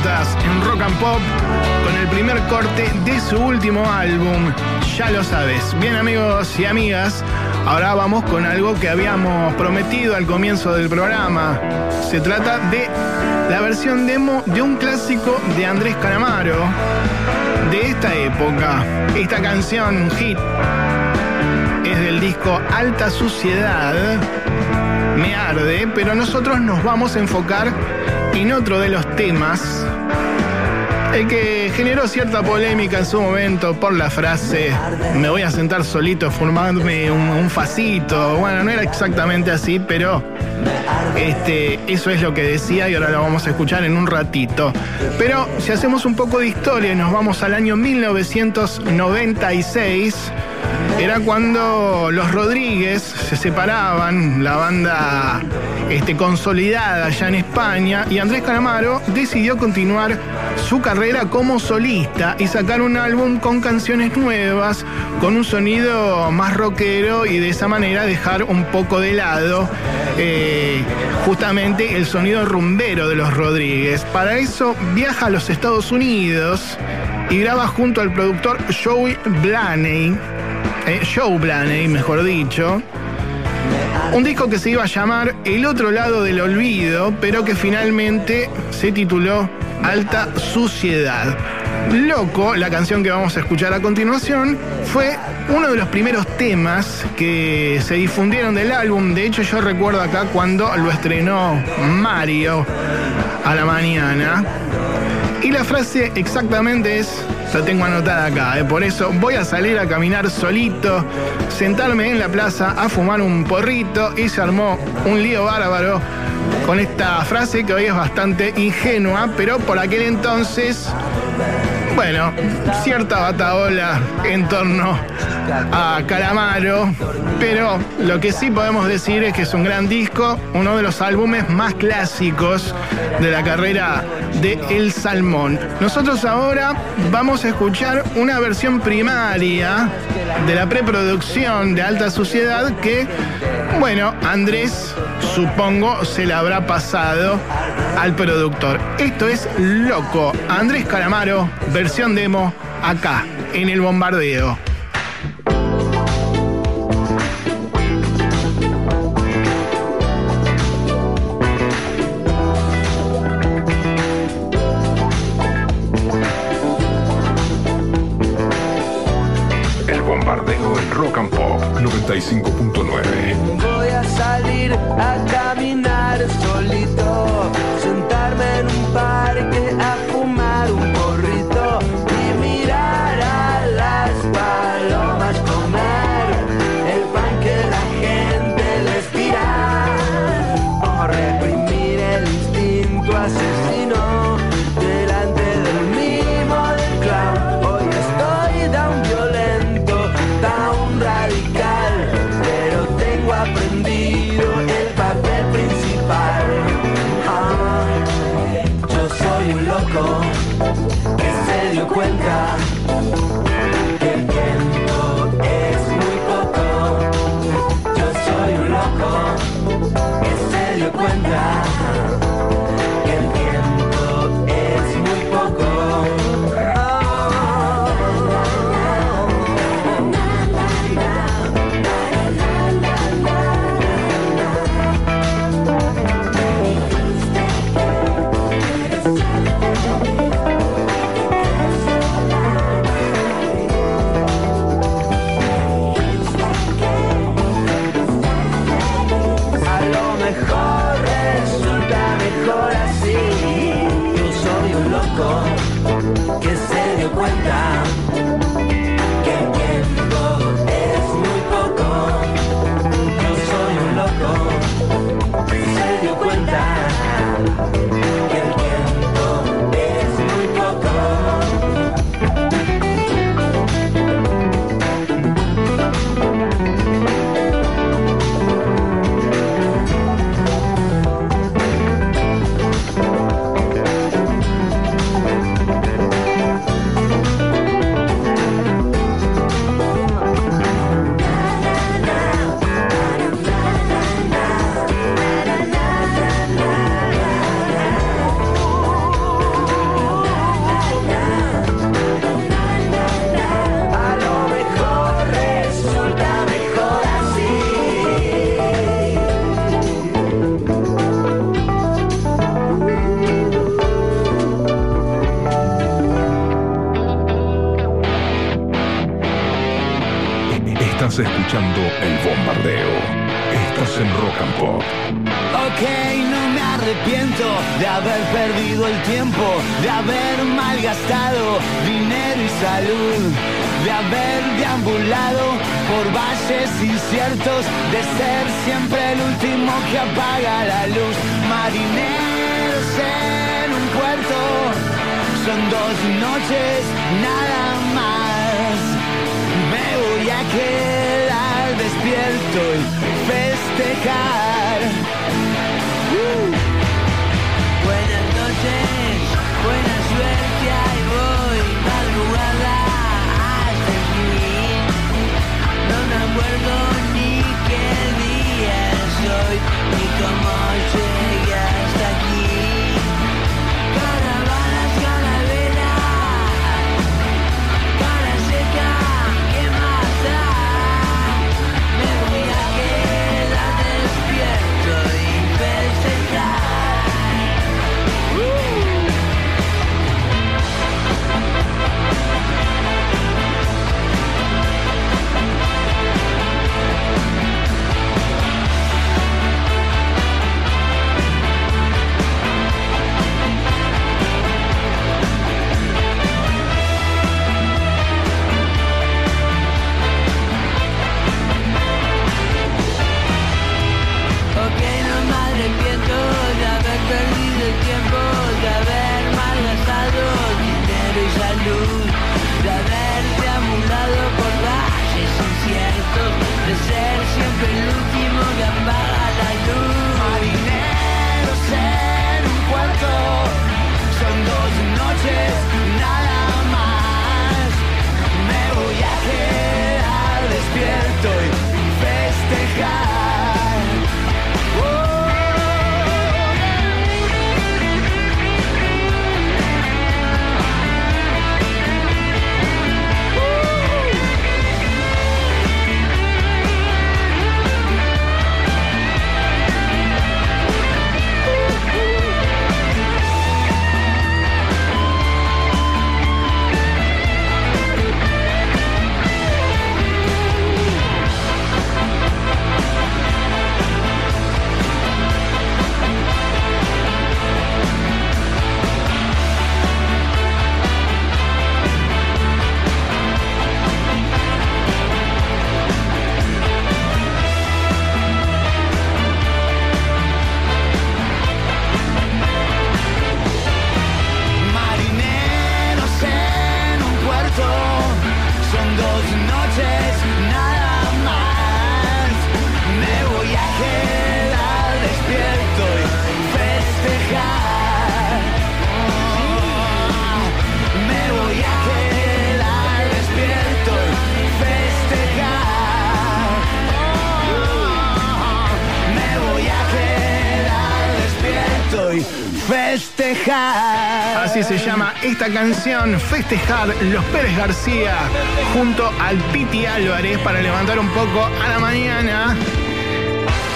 notas en Rock and Pop con el primer corte de su último álbum, Ya Lo Sabes. Bien, amigos y amigas, ahora vamos con algo que habíamos prometido al comienzo del programa. Se trata de la versión demo de un clásico de Andrés Calamaro de esta época. Esta canción, hit, es del disco Alta Suciedad, Me Arde, pero nosotros nos vamos a enfocar en otro de los temas, el que generó cierta polémica en su momento por la frase "me voy a sentar solito, formarme un facito". Bueno, no era exactamente así, pero eso es lo que decía, y ahora lo vamos a escuchar en un ratito. Pero si hacemos un poco de historia y nos vamos al año 1996, era cuando Los Rodríguez se separaban, la banda consolidada allá en España, y Andrés Calamaro decidió continuar su carrera como solista y sacar un álbum con canciones nuevas, con un sonido más rockero, y de esa manera dejar un poco de lado justamente el sonido rumbero de Los Rodríguez. Para eso viaja a los Estados Unidos y graba junto al productor Joe Blaney, mejor dicho, un disco que se iba a llamar El Otro Lado del Olvido, pero que finalmente se tituló Alta Suciedad. Loco, la canción que vamos a escuchar a continuación, fue uno de los primeros temas que se difundieron del álbum. De hecho, yo recuerdo acá cuando lo estrenó Mario a la mañana. Y la frase exactamente es, la tengo anotada acá, por eso: voy a salir a caminar solito, sentarme en la plaza a fumar un porrito. Y se armó un lío bárbaro con esta frase que hoy es bastante ingenua, pero por aquel entonces, bueno, cierta batahola en torno a Calamaro. Pero lo que sí podemos decir es que es un gran disco, uno de los álbumes más clásicos de la carrera de El Salmón. Nosotros ahora vamos a escuchar una versión primaria de la preproducción de Alta Suciedad que, bueno, Andrés, supongo, se la habrá pasado al productor. Esto es Loco, Andrés Calamaro, versión demo, acá, en el Bombardeo. Rock and Pop 95.9. Voy a salir a caminar solito, sentarme en un parque a fumar un porrito y mirar a las palomas comer el pan que la gente les tira, o reprimir el instinto asesino delante del mimo del clown. Hoy estoy down violento, down radical. escuchando El Bombardeo. Estás en Rock and Pop. Ok, no me arrepiento de haber perdido el tiempo, de haber malgastado dinero y salud, de haber deambulado por valles inciertos, de ser siempre el último que apaga la luz. Marineros en un puerto, son 2 noches nada más. Me voy a quedar despierto y festejar. Buenas noches, buena suerte, ahí voy, madrugada. No me acuerdo ni qué día soy, ni cómo llegué hasta aquí. Caravanas, calavera, cara seca, ¿qué más da? Me voy a quedar despierto y festejar. Así se llama esta canción, Festejar, Los Pérez García, junto al Piti Álvarez, para levantar un poco a la mañana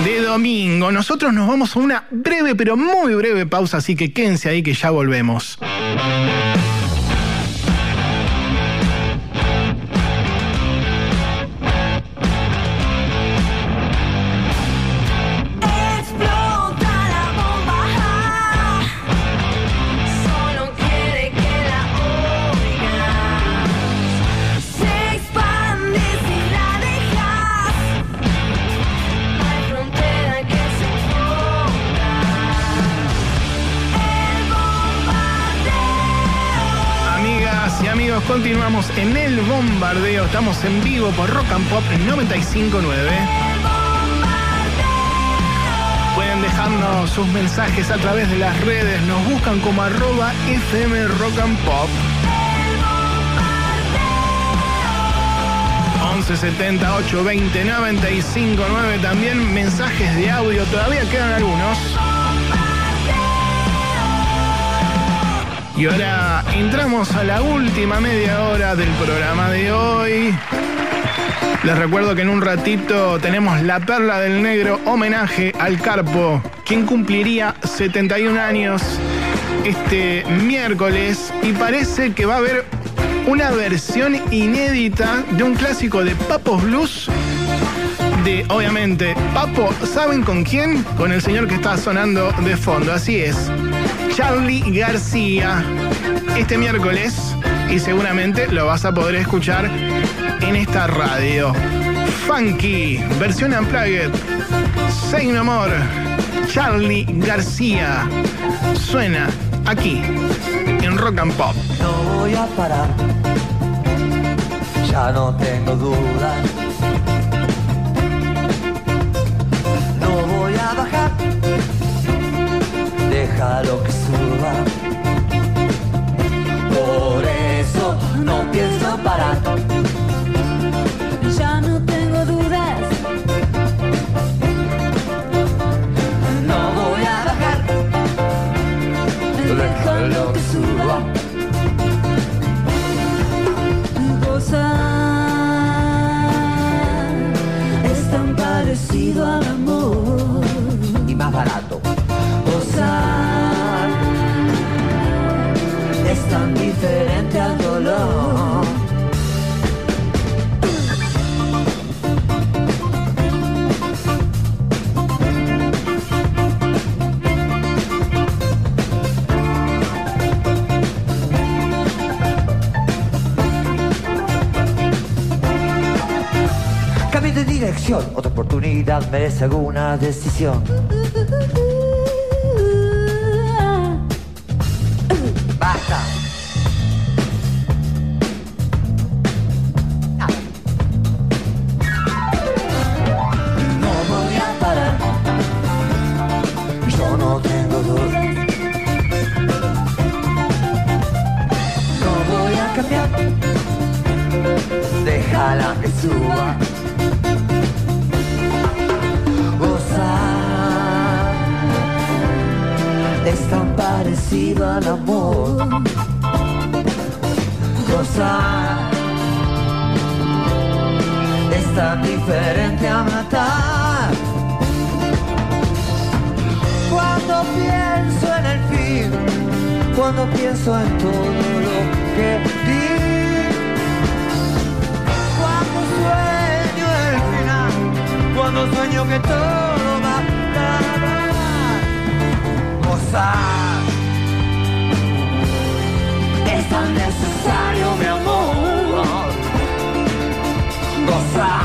de domingo. Nosotros nos vamos a una breve, pero muy breve pausa, así que quédense ahí que ya volvemos. Continuamos en El Bombardeo, estamos en vivo por Rock and Pop 95.9. Pueden dejarnos sus mensajes a través de las redes, nos buscan como @FM Rock and Pop. 11 70 820 95.9. También mensajes de audio, todavía quedan algunos. Y ahora entramos a la última media hora del programa de hoy. Les recuerdo que en un ratito tenemos La Perla del Negro, homenaje al Carpo, quien cumpliría 71 años este miércoles. Y parece que va a haber una versión inédita de un clásico de Papos Blues de, obviamente, Papo, ¿saben con quién? Con el señor que está sonando de fondo, así es. Charly García, este miércoles, y seguramente lo vas a poder escuchar en esta radio. Funky, versión Unplugged, Say No More, Charly García, suena aquí, en Rock and Pop. No voy a parar, ya no tengo dudas. No voy a bajar, déjalo que suba. Por eso no pienso parar, ya no tengo dudas. No voy a bajar, déjalo que suba. Gozar es tan parecido al amor y más barato. Gozar es tan diferente al dolor. Otra oportunidad merece alguna decisión. Basta. Ah. No voy a parar, yo no tengo duda. No voy a cambiar, déjala que suba. Es tan parecido al amor. Gozar es tan diferente a matar. Cuando pienso en el fin, cuando pienso en todo lo que di, cuando sueño el final, cuando sueño que todo va a acabar. Es tan necesario, mi amor, gozar.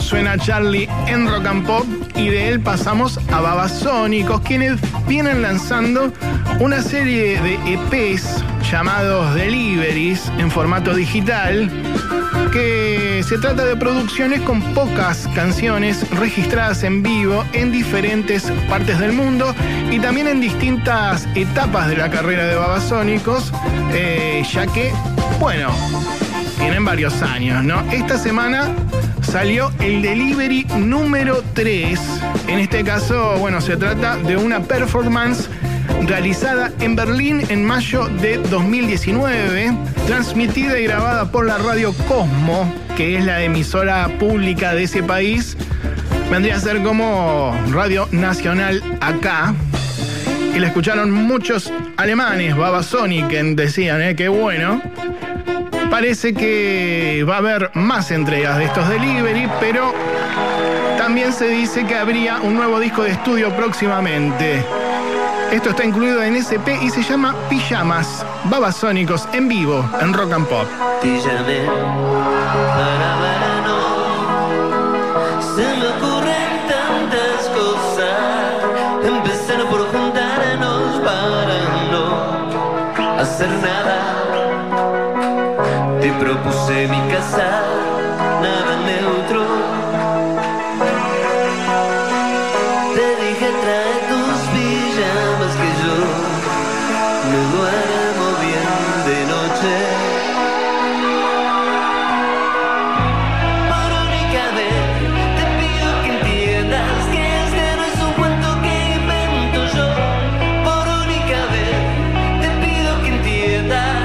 Suena Charly en Rock and Pop y de él pasamos a Babasónicos, quienes vienen lanzando una serie de EPs llamados Deliveries en formato digital, que se trata de producciones con pocas canciones registradas en vivo en diferentes partes del mundo y también en distintas etapas de la carrera de Babasónicos, ya que, bueno, tienen varios años, ¿no? Esta semana salió el delivery número 3. En este caso, bueno, se trata de una performance realizada en Berlín en mayo de 2019, transmitida y grabada por la radio Cosmo, que es la emisora pública de ese país. Vendría a ser como Radio Nacional acá. Y la escucharon muchos alemanes, Babasoniken decían, qué bueno. Parece que va a haber más entregas de estos delivery, pero también se dice que habría un nuevo disco de estudio próximamente. Esto está incluido en SP y se llama Pijamas, Babasónicos en vivo en Rock and Pop. Te llamé para no, se me ocurren tantas cosas, empezar por juntarnos para no hacer nada. Te propuse mi casa, nada neutro. Te dije trae tus pijamas que yo me duermo bien de noche. Por única vez te pido que entiendas que este no es un cuento que invento yo. Por única vez te pido que entiendas.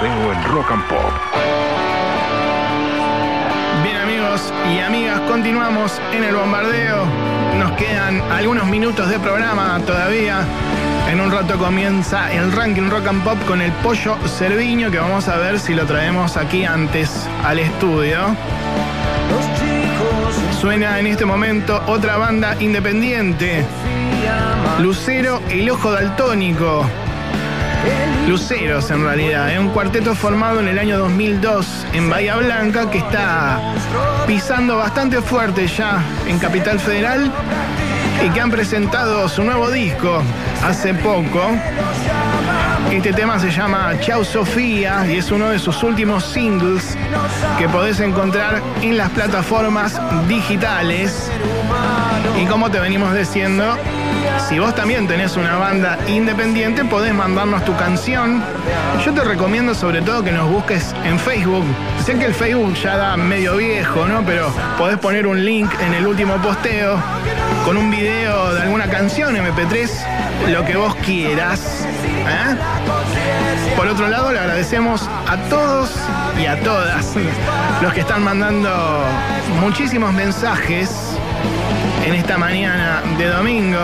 Bombardeo en Rock and Pop. Bien, amigos y amigas, continuamos en el bombardeo. Nos quedan algunos minutos de programa todavía. En un rato comienza el ranking Rock and Pop con el Pollo Cerviño, que vamos a ver si lo traemos aquí antes al estudio. Suena en este momento otra banda independiente, Lucero, El Ojo Daltónico. Luceros en realidad, un cuarteto formado en el año 2002 en Bahía Blanca, que está pisando bastante fuerte ya en Capital Federal y que han presentado su nuevo disco hace poco. Este tema se llama Chau Sofía y es uno de sus últimos singles que podés encontrar en las plataformas digitales. Y como te venimos diciendo, si vos también tenés una banda independiente, podés mandarnos tu canción. Yo te recomiendo sobre todo que nos busques en Facebook. Sé que el Facebook ya da medio viejo, ¿no? Pero podés poner un link en el último posteo con un video de alguna canción, MP3, lo que vos quieras. Por otro lado, le agradecemos a todos y a todas los que están mandando muchísimos mensajes en esta mañana de domingo,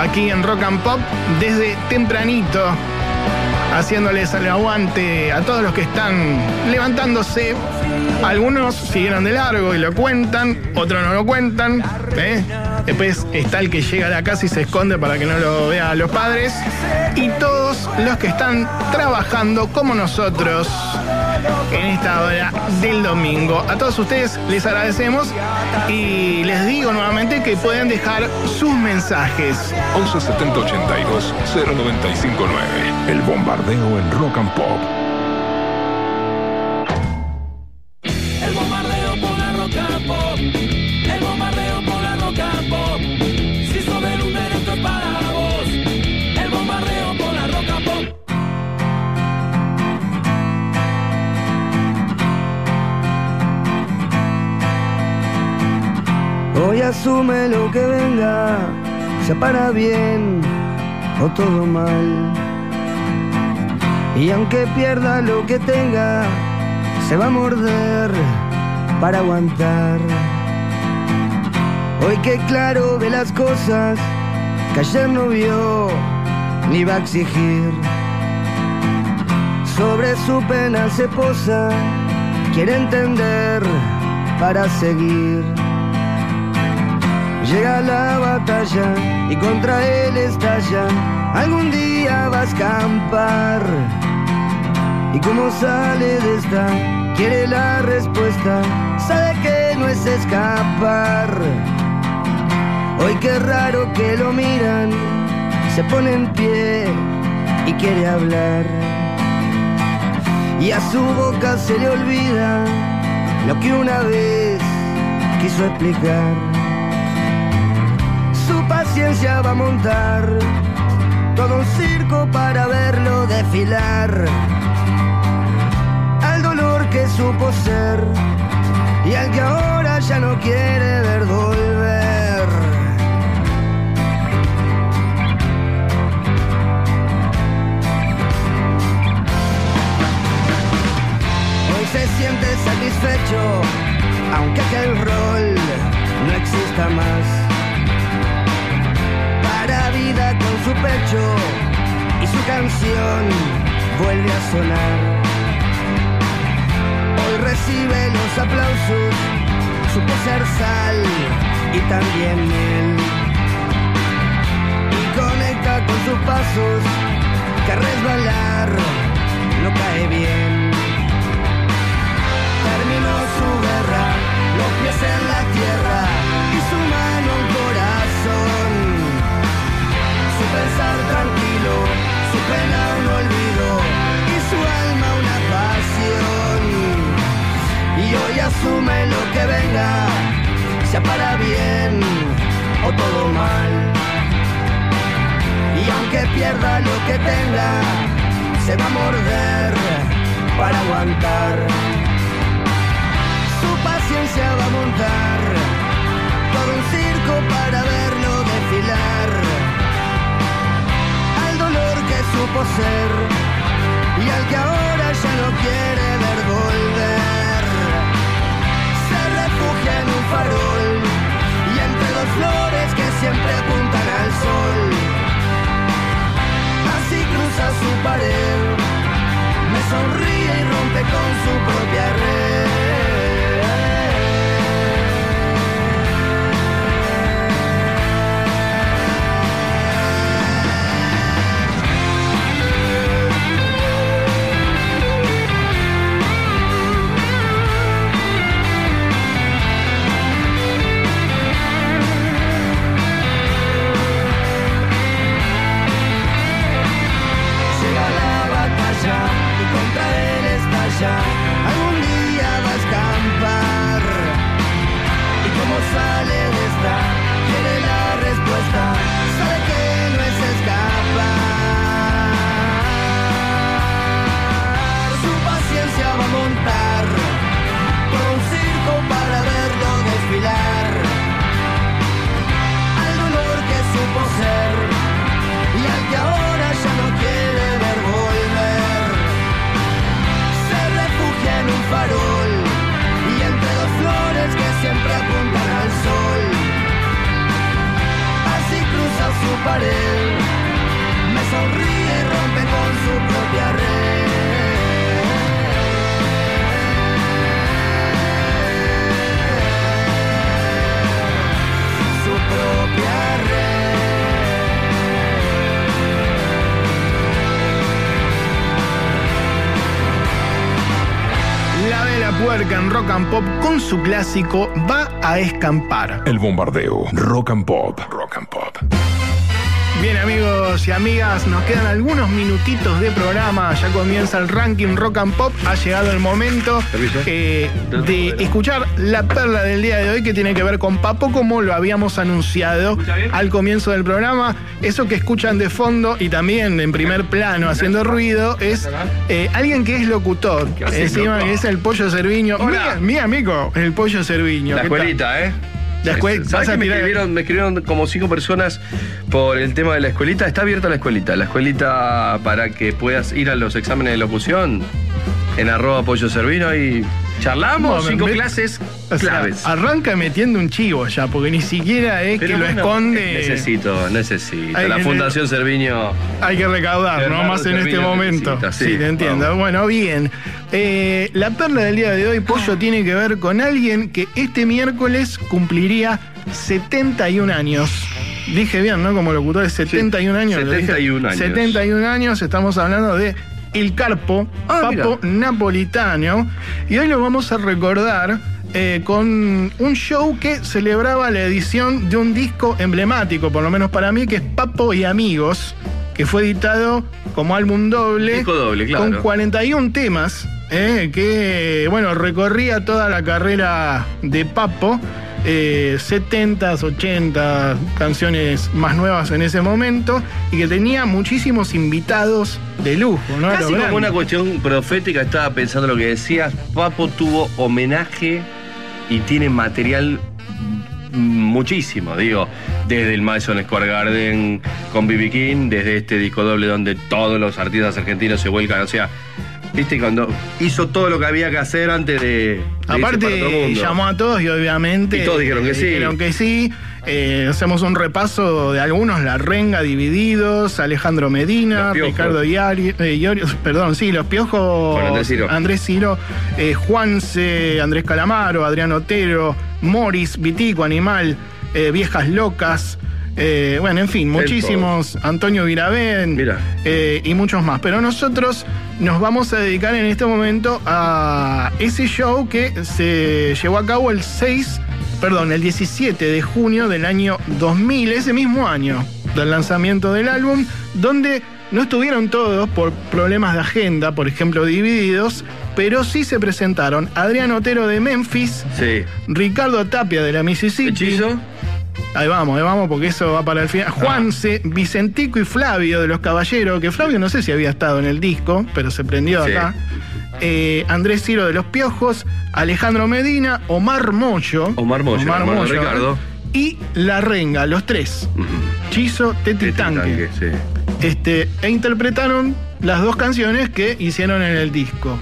aquí en Rock and Pop, desde tempranito, haciéndoles el aguante a todos los que están levantándose. Algunos siguieron de largo y lo cuentan, otros no lo cuentan, Después está el que llega a la casa y se esconde para que no lo vean los padres. Y todos los que están trabajando como nosotros en esta hora del domingo. A todos ustedes les agradecemos y les digo nuevamente que pueden dejar sus mensajes. 11 70 82 0959. El bombardeo en Rock and Pop. Hoy asume lo que venga, sea para bien o todo mal. Y aunque pierda lo que tenga, se va a morder para aguantar. Hoy que claro ve las cosas, que ayer no vio ni va a exigir. Sobre su pena se posa, quiere entender para seguir. Llega la batalla y contra él estalla. Algún día va a escampar. Y como sale de esta, quiere la respuesta. Sabe que no es escapar. Hoy qué raro que lo miran. Se pone en pie y quiere hablar. Y a su boca se le olvida lo que una vez quiso explicar. Su paciencia va a montar todo un circo para verlo desfilar. Al dolor que supo ser y al que ahora ya no quiere ver volver. Hoy se siente satisfecho, aunque aquel rol no exista más. La vida con su pecho y su canción vuelve a sonar. Hoy recibe los aplausos, supo ser sal y también miel. Y conecta con sus pasos, que resbalar no cae bien. Terminó su guerra, los pies en la tierra y su mano en corazón. Su pensar tranquilo, su pena un olvido y su alma una pasión. Y hoy asume lo que venga, sea para bien o todo mal. Y aunque pierda lo que tenga, se va a morder para aguantar. Su paciencia va a montar todo un circo para verlo desfilar. Supo ser y al que ahora ya no quiere ver volver. Se refugia en un farol y entre dos flores que siempre apuntan al sol. Así cruza su pared, me sonríe y rompe con su propia red. Algún día va a escampar, y como sale de esta, quiere la respuesta, sabe que no es escapar. Su paciencia va a montar por un circo para verlo desfilar, al dolor que supo ser y al que ahora ya no quiere ver volver. En un farol y entre dos flores que siempre apuntan al sol. Así cruza su pared, me sonríe y rompe con su propia red. Su propia red. La Vela Puerca en Rock and Pop con su clásico Va a Escampar. El Bombardeo, Rock and Pop, Rock and Pop. Bien, amigos y amigas, nos quedan algunos minutitos de programa. Ya comienza el ranking Rock and Pop. Ha llegado el momento de escuchar la perla del día de hoy, que tiene que ver con Papo, como lo habíamos anunciado al comienzo del programa. Eso que escuchan de fondo y también en primer plano haciendo ruido es alguien que es locutor. Encima que es el Pollo Cerviño. Mi amigo, el Pollo Cerviño. La escuelita, ¿eh? La escuelita. Me escribieron como 5 personas por el tema de la escuelita. Está abierta la escuelita para que puedas ir a los exámenes de locución en @pollocervino y charlamos. No, 5 clases claves. Sea, arranca metiendo un chivo ya, porque ni siquiera es pero que bueno, lo esconde. Necesito. Hay la Fundación Cerviño. Hay que recaudar, Bernardo, ¿no? Más en Cerviño este momento. Necesita, sí, te entiendo. Vamos. Bueno, bien. La perla del día de hoy, Pollo, tiene que ver con alguien que este miércoles cumpliría 71 años. Dije bien, ¿no? Como locutor de 71 sí, años. 71 años. 71 años, estamos hablando de el Carpo, Papo Napolitano. Y hoy lo vamos a recordar con un show que celebraba la edición de un disco emblemático, por lo menos para mí, que es Papo y Amigos, que fue editado como álbum doble, claro, con 41 temas, que bueno, recorría toda la carrera de Papo, 70s, 80s, canciones más nuevas en ese momento, y que tenía muchísimos invitados de lujo, ¿no? Casi como una cuestión profética, estaba pensando lo que decías. Papo tuvo homenaje y tiene material muchísimo, digo, desde el Madison Square Garden con B.B. King, desde este disco doble donde todos los artistas argentinos se vuelcan, o sea, viste, cuando hizo todo lo que había que hacer antes de aparte llamó a todos y obviamente y todos dijeron que sí. Hacemos un repaso de algunos: La Renga, Divididos, Alejandro Medina, Ricardo Iorio, Los Piojos, Andrés Ciro, Juanse, Andrés Calamaro, Adrián Otero, Moris, Vitico, Animal, Viejas Locas, bueno, en fin, muchísimos, Antonio Viravén y muchos más. Pero nosotros nos vamos a dedicar en este momento a ese show que se llevó a cabo el 17 de junio del año 2000, ese mismo año del lanzamiento del álbum, donde no estuvieron todos por problemas de agenda, por ejemplo, Divididos, pero sí se presentaron Adrián Otero de Memphis, Ricardo Tapia de la Mississippi. Hechizo. Ahí vamos, porque eso va para el final. Juanse, Vicentico y Flavio de Los Caballeros, que Flavio no sé si había estado en el disco, pero se prendió acá. Andrés Ciro de Los Piojos, Alejandro Medina, Omar Moyo, Ricardo y La Renga, los tres. Chizo, Teti Tanque. e interpretaron las dos canciones que hicieron en el disco.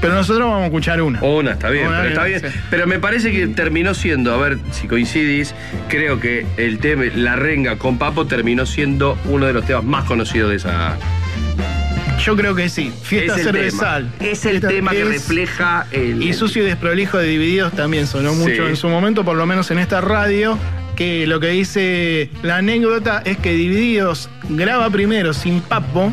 Pero nosotros vamos a escuchar una. Una, está bien, pero está bien. Pero me parece que terminó siendo, a ver si coincidís, creo que el tema La Renga con Papo terminó siendo uno de los temas más conocidos de esa... Yo creo que sí. Fiesta Cervezal. Es el tema que refleja el... Y Sucio y Desprolijo de Divididos también sonó mucho en su momento, por lo menos en esta radio, que lo que dice la anécdota es que Divididos graba primero sin Papo,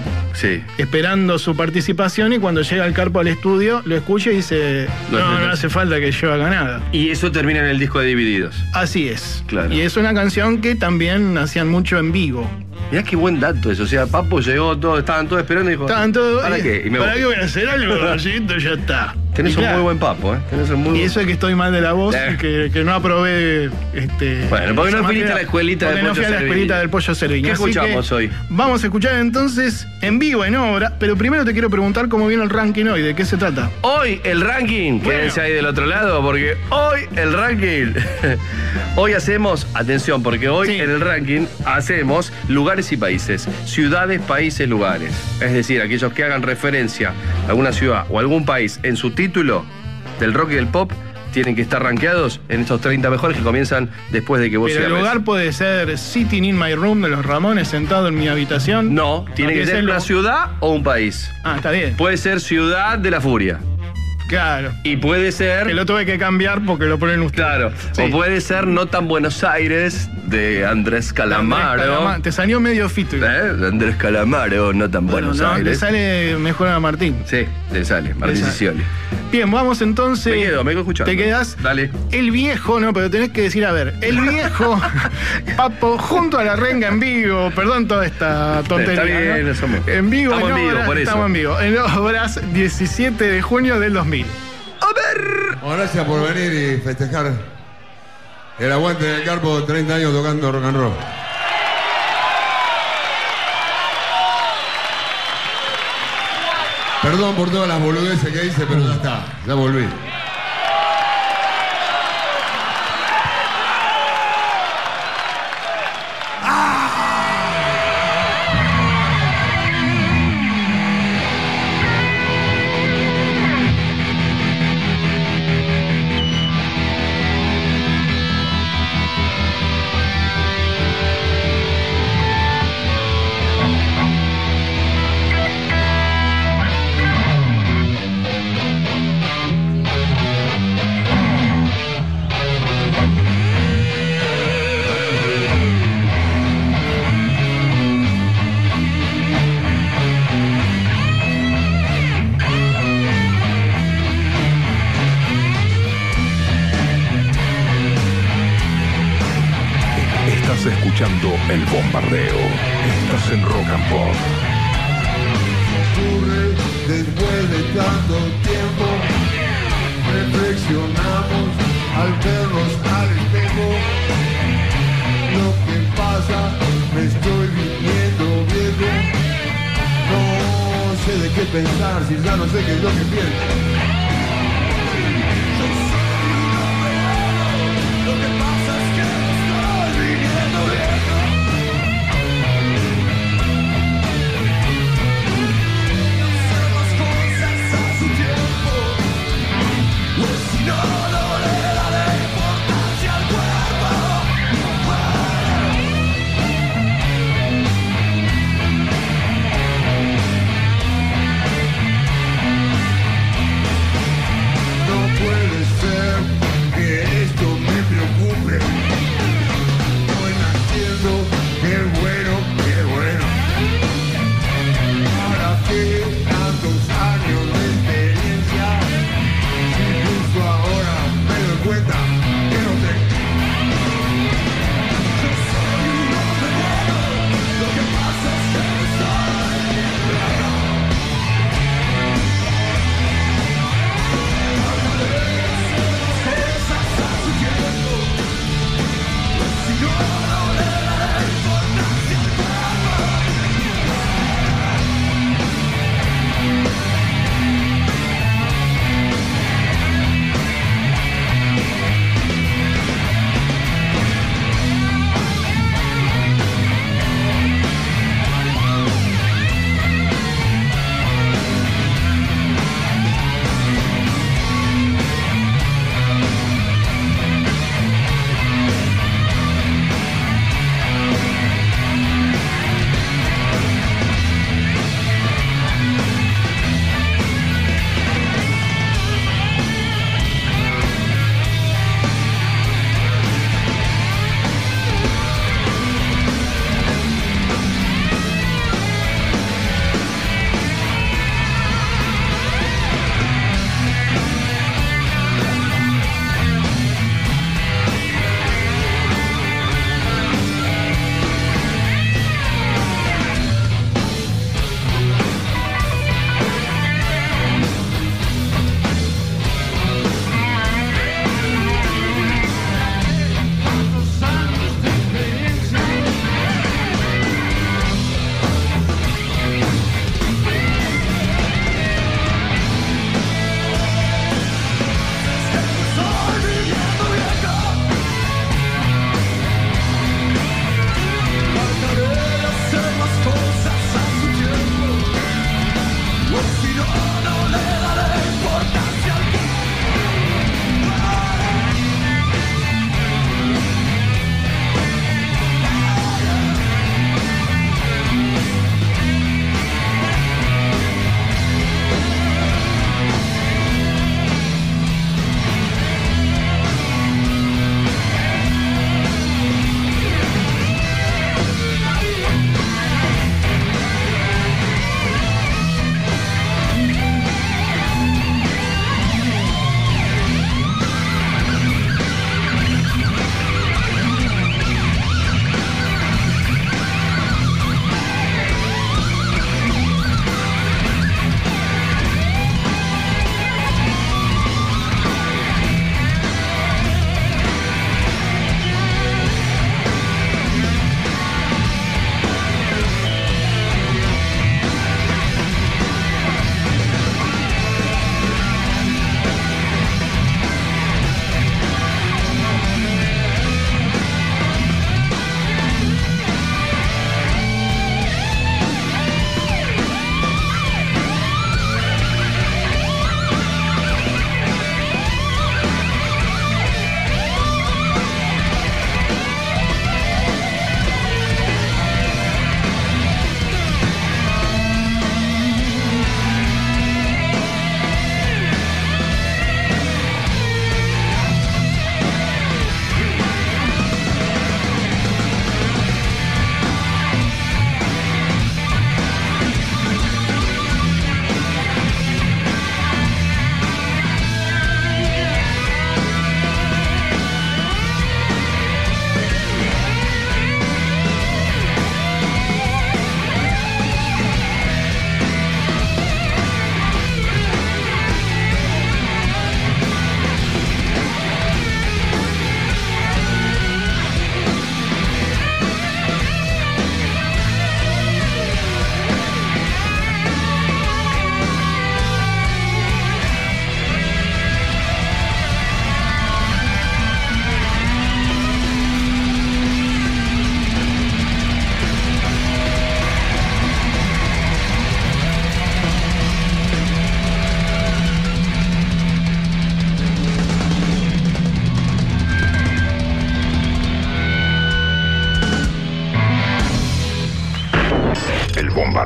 esperando su participación, y cuando llega el Carpo al estudio, lo escucha y dice, no hace falta que yo haga nada. Y eso termina en el disco de Divididos. Así es. Claro. Y es una canción que también hacían mucho en vivo. Mirá qué buen dato eso, o sea, Papo llegó, todos, estaban todos esperando y dijo, ¿para qué? Y me ¿para qué voy a hacer algo? Ya está. Tenés un muy buen Papo, ¿eh? Tenés un muy buen... Y eso es que estoy mal de la voz, que no aprobé... bueno, porque no fui a la escuelita del Pollo Cerviño. ¿Qué escuchamos hoy? Vamos a escuchar entonces en vivo, en obra, pero primero te quiero preguntar cómo viene el ranking hoy, ¿de qué se trata? Hoy el ranking, quédense ahí del otro lado, porque hoy el ranking... hoy hacemos, atención, porque hoy en el ranking hacemos lugares y países, ciudades, países, lugares. Es decir, aquellos que hagan referencia a alguna ciudad o algún país en su título del rock y del pop tienen que estar rankeados en estos 30 mejores que comienzan después de que vos cierres. ¿El lugar puede ser Sitting in My Room de los Ramones, sentado en mi habitación? No, tiene que ser una ciudad o un país. Ah, está bien. Puede ser Ciudad de la Furia. Claro. Y puede ser... Que lo tuve que cambiar porque lo ponen ustedes. Claro. Sí. O puede ser No Tan Buenos Aires de Andrés Calamaro. Te salió medio fito. Andrés Calamaro, No Tan Buenos Aires. Te sale mejor a Martín. Sí, te sale. Martín Sicioli. Bien, vamos entonces... Me quedo escuchando. ¿Te quedás? Dale. El viejo, no, pero tenés que decir, a ver, el viejo Papo junto a La Renga en vivo. Perdón toda esta tontería. Está bien, somos... En vivo, estamos en vivo, por eso. Estamos en vivo. En obras, 17 de junio del 2000. A ver. Bueno, gracias por venir y festejar el aguante del Carpo, 30 años tocando rock and roll. Perdón por todas las boludeces que hice, pero ya está, ya volví. El bombardeo. Estás en Rock and Pop. Ocurre después de tanto tiempo. Reflexionamos al vernos al espejo. Lo que pasa, me estoy viviendo viejo. No sé de qué pensar, si ya no sé qué es lo que pienso.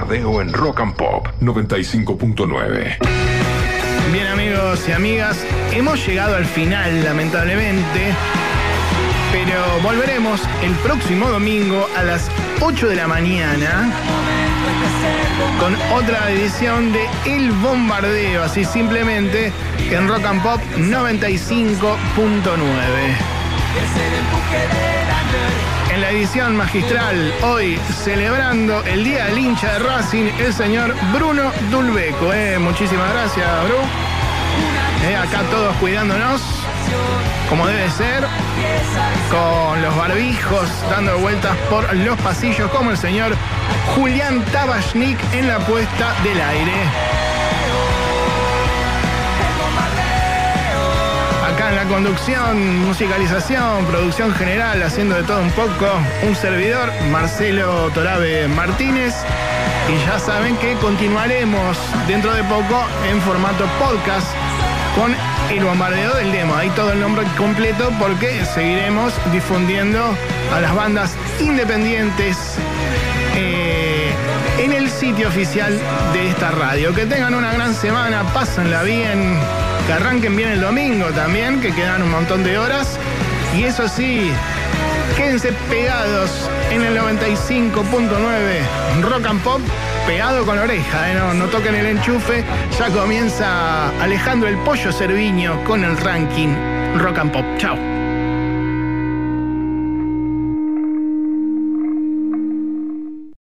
bombardeo en Rock and Pop 95.9. Bien, amigos y amigas, hemos llegado al final, lamentablemente, pero volveremos el próximo domingo a las 8 de la mañana con otra edición de El Bombardeo, así simplemente, en Rock and Pop 95.9. En la edición magistral, hoy celebrando el Día del Hincha de Racing, el señor Bruno Dulbecco. Muchísimas gracias, Bru. Acá todos cuidándonos, como debe ser, con los barbijos dando vueltas por los pasillos, como el señor Julián Tabachnik en la puesta del aire. Acá en la conducción, musicalización, producción general, haciendo de todo un poco, un servidor, Marcelo Torabe Martínez. Y ya saben que continuaremos dentro de poco en formato podcast con El Bombardeo del Demo. Ahí todo el nombre completo, porque seguiremos difundiendo a las bandas independientes en el sitio oficial de esta radio. Que tengan una gran semana, pásenla bien, que arranquen bien el domingo también, que quedan un montón de horas. Y eso sí, quédense pegados en el 95.9 Rock and Pop, pegado con la oreja, no toquen el enchufe. Ya comienza Alejandro el Pollo Cerviño con el ranking Rock and Pop. Chao.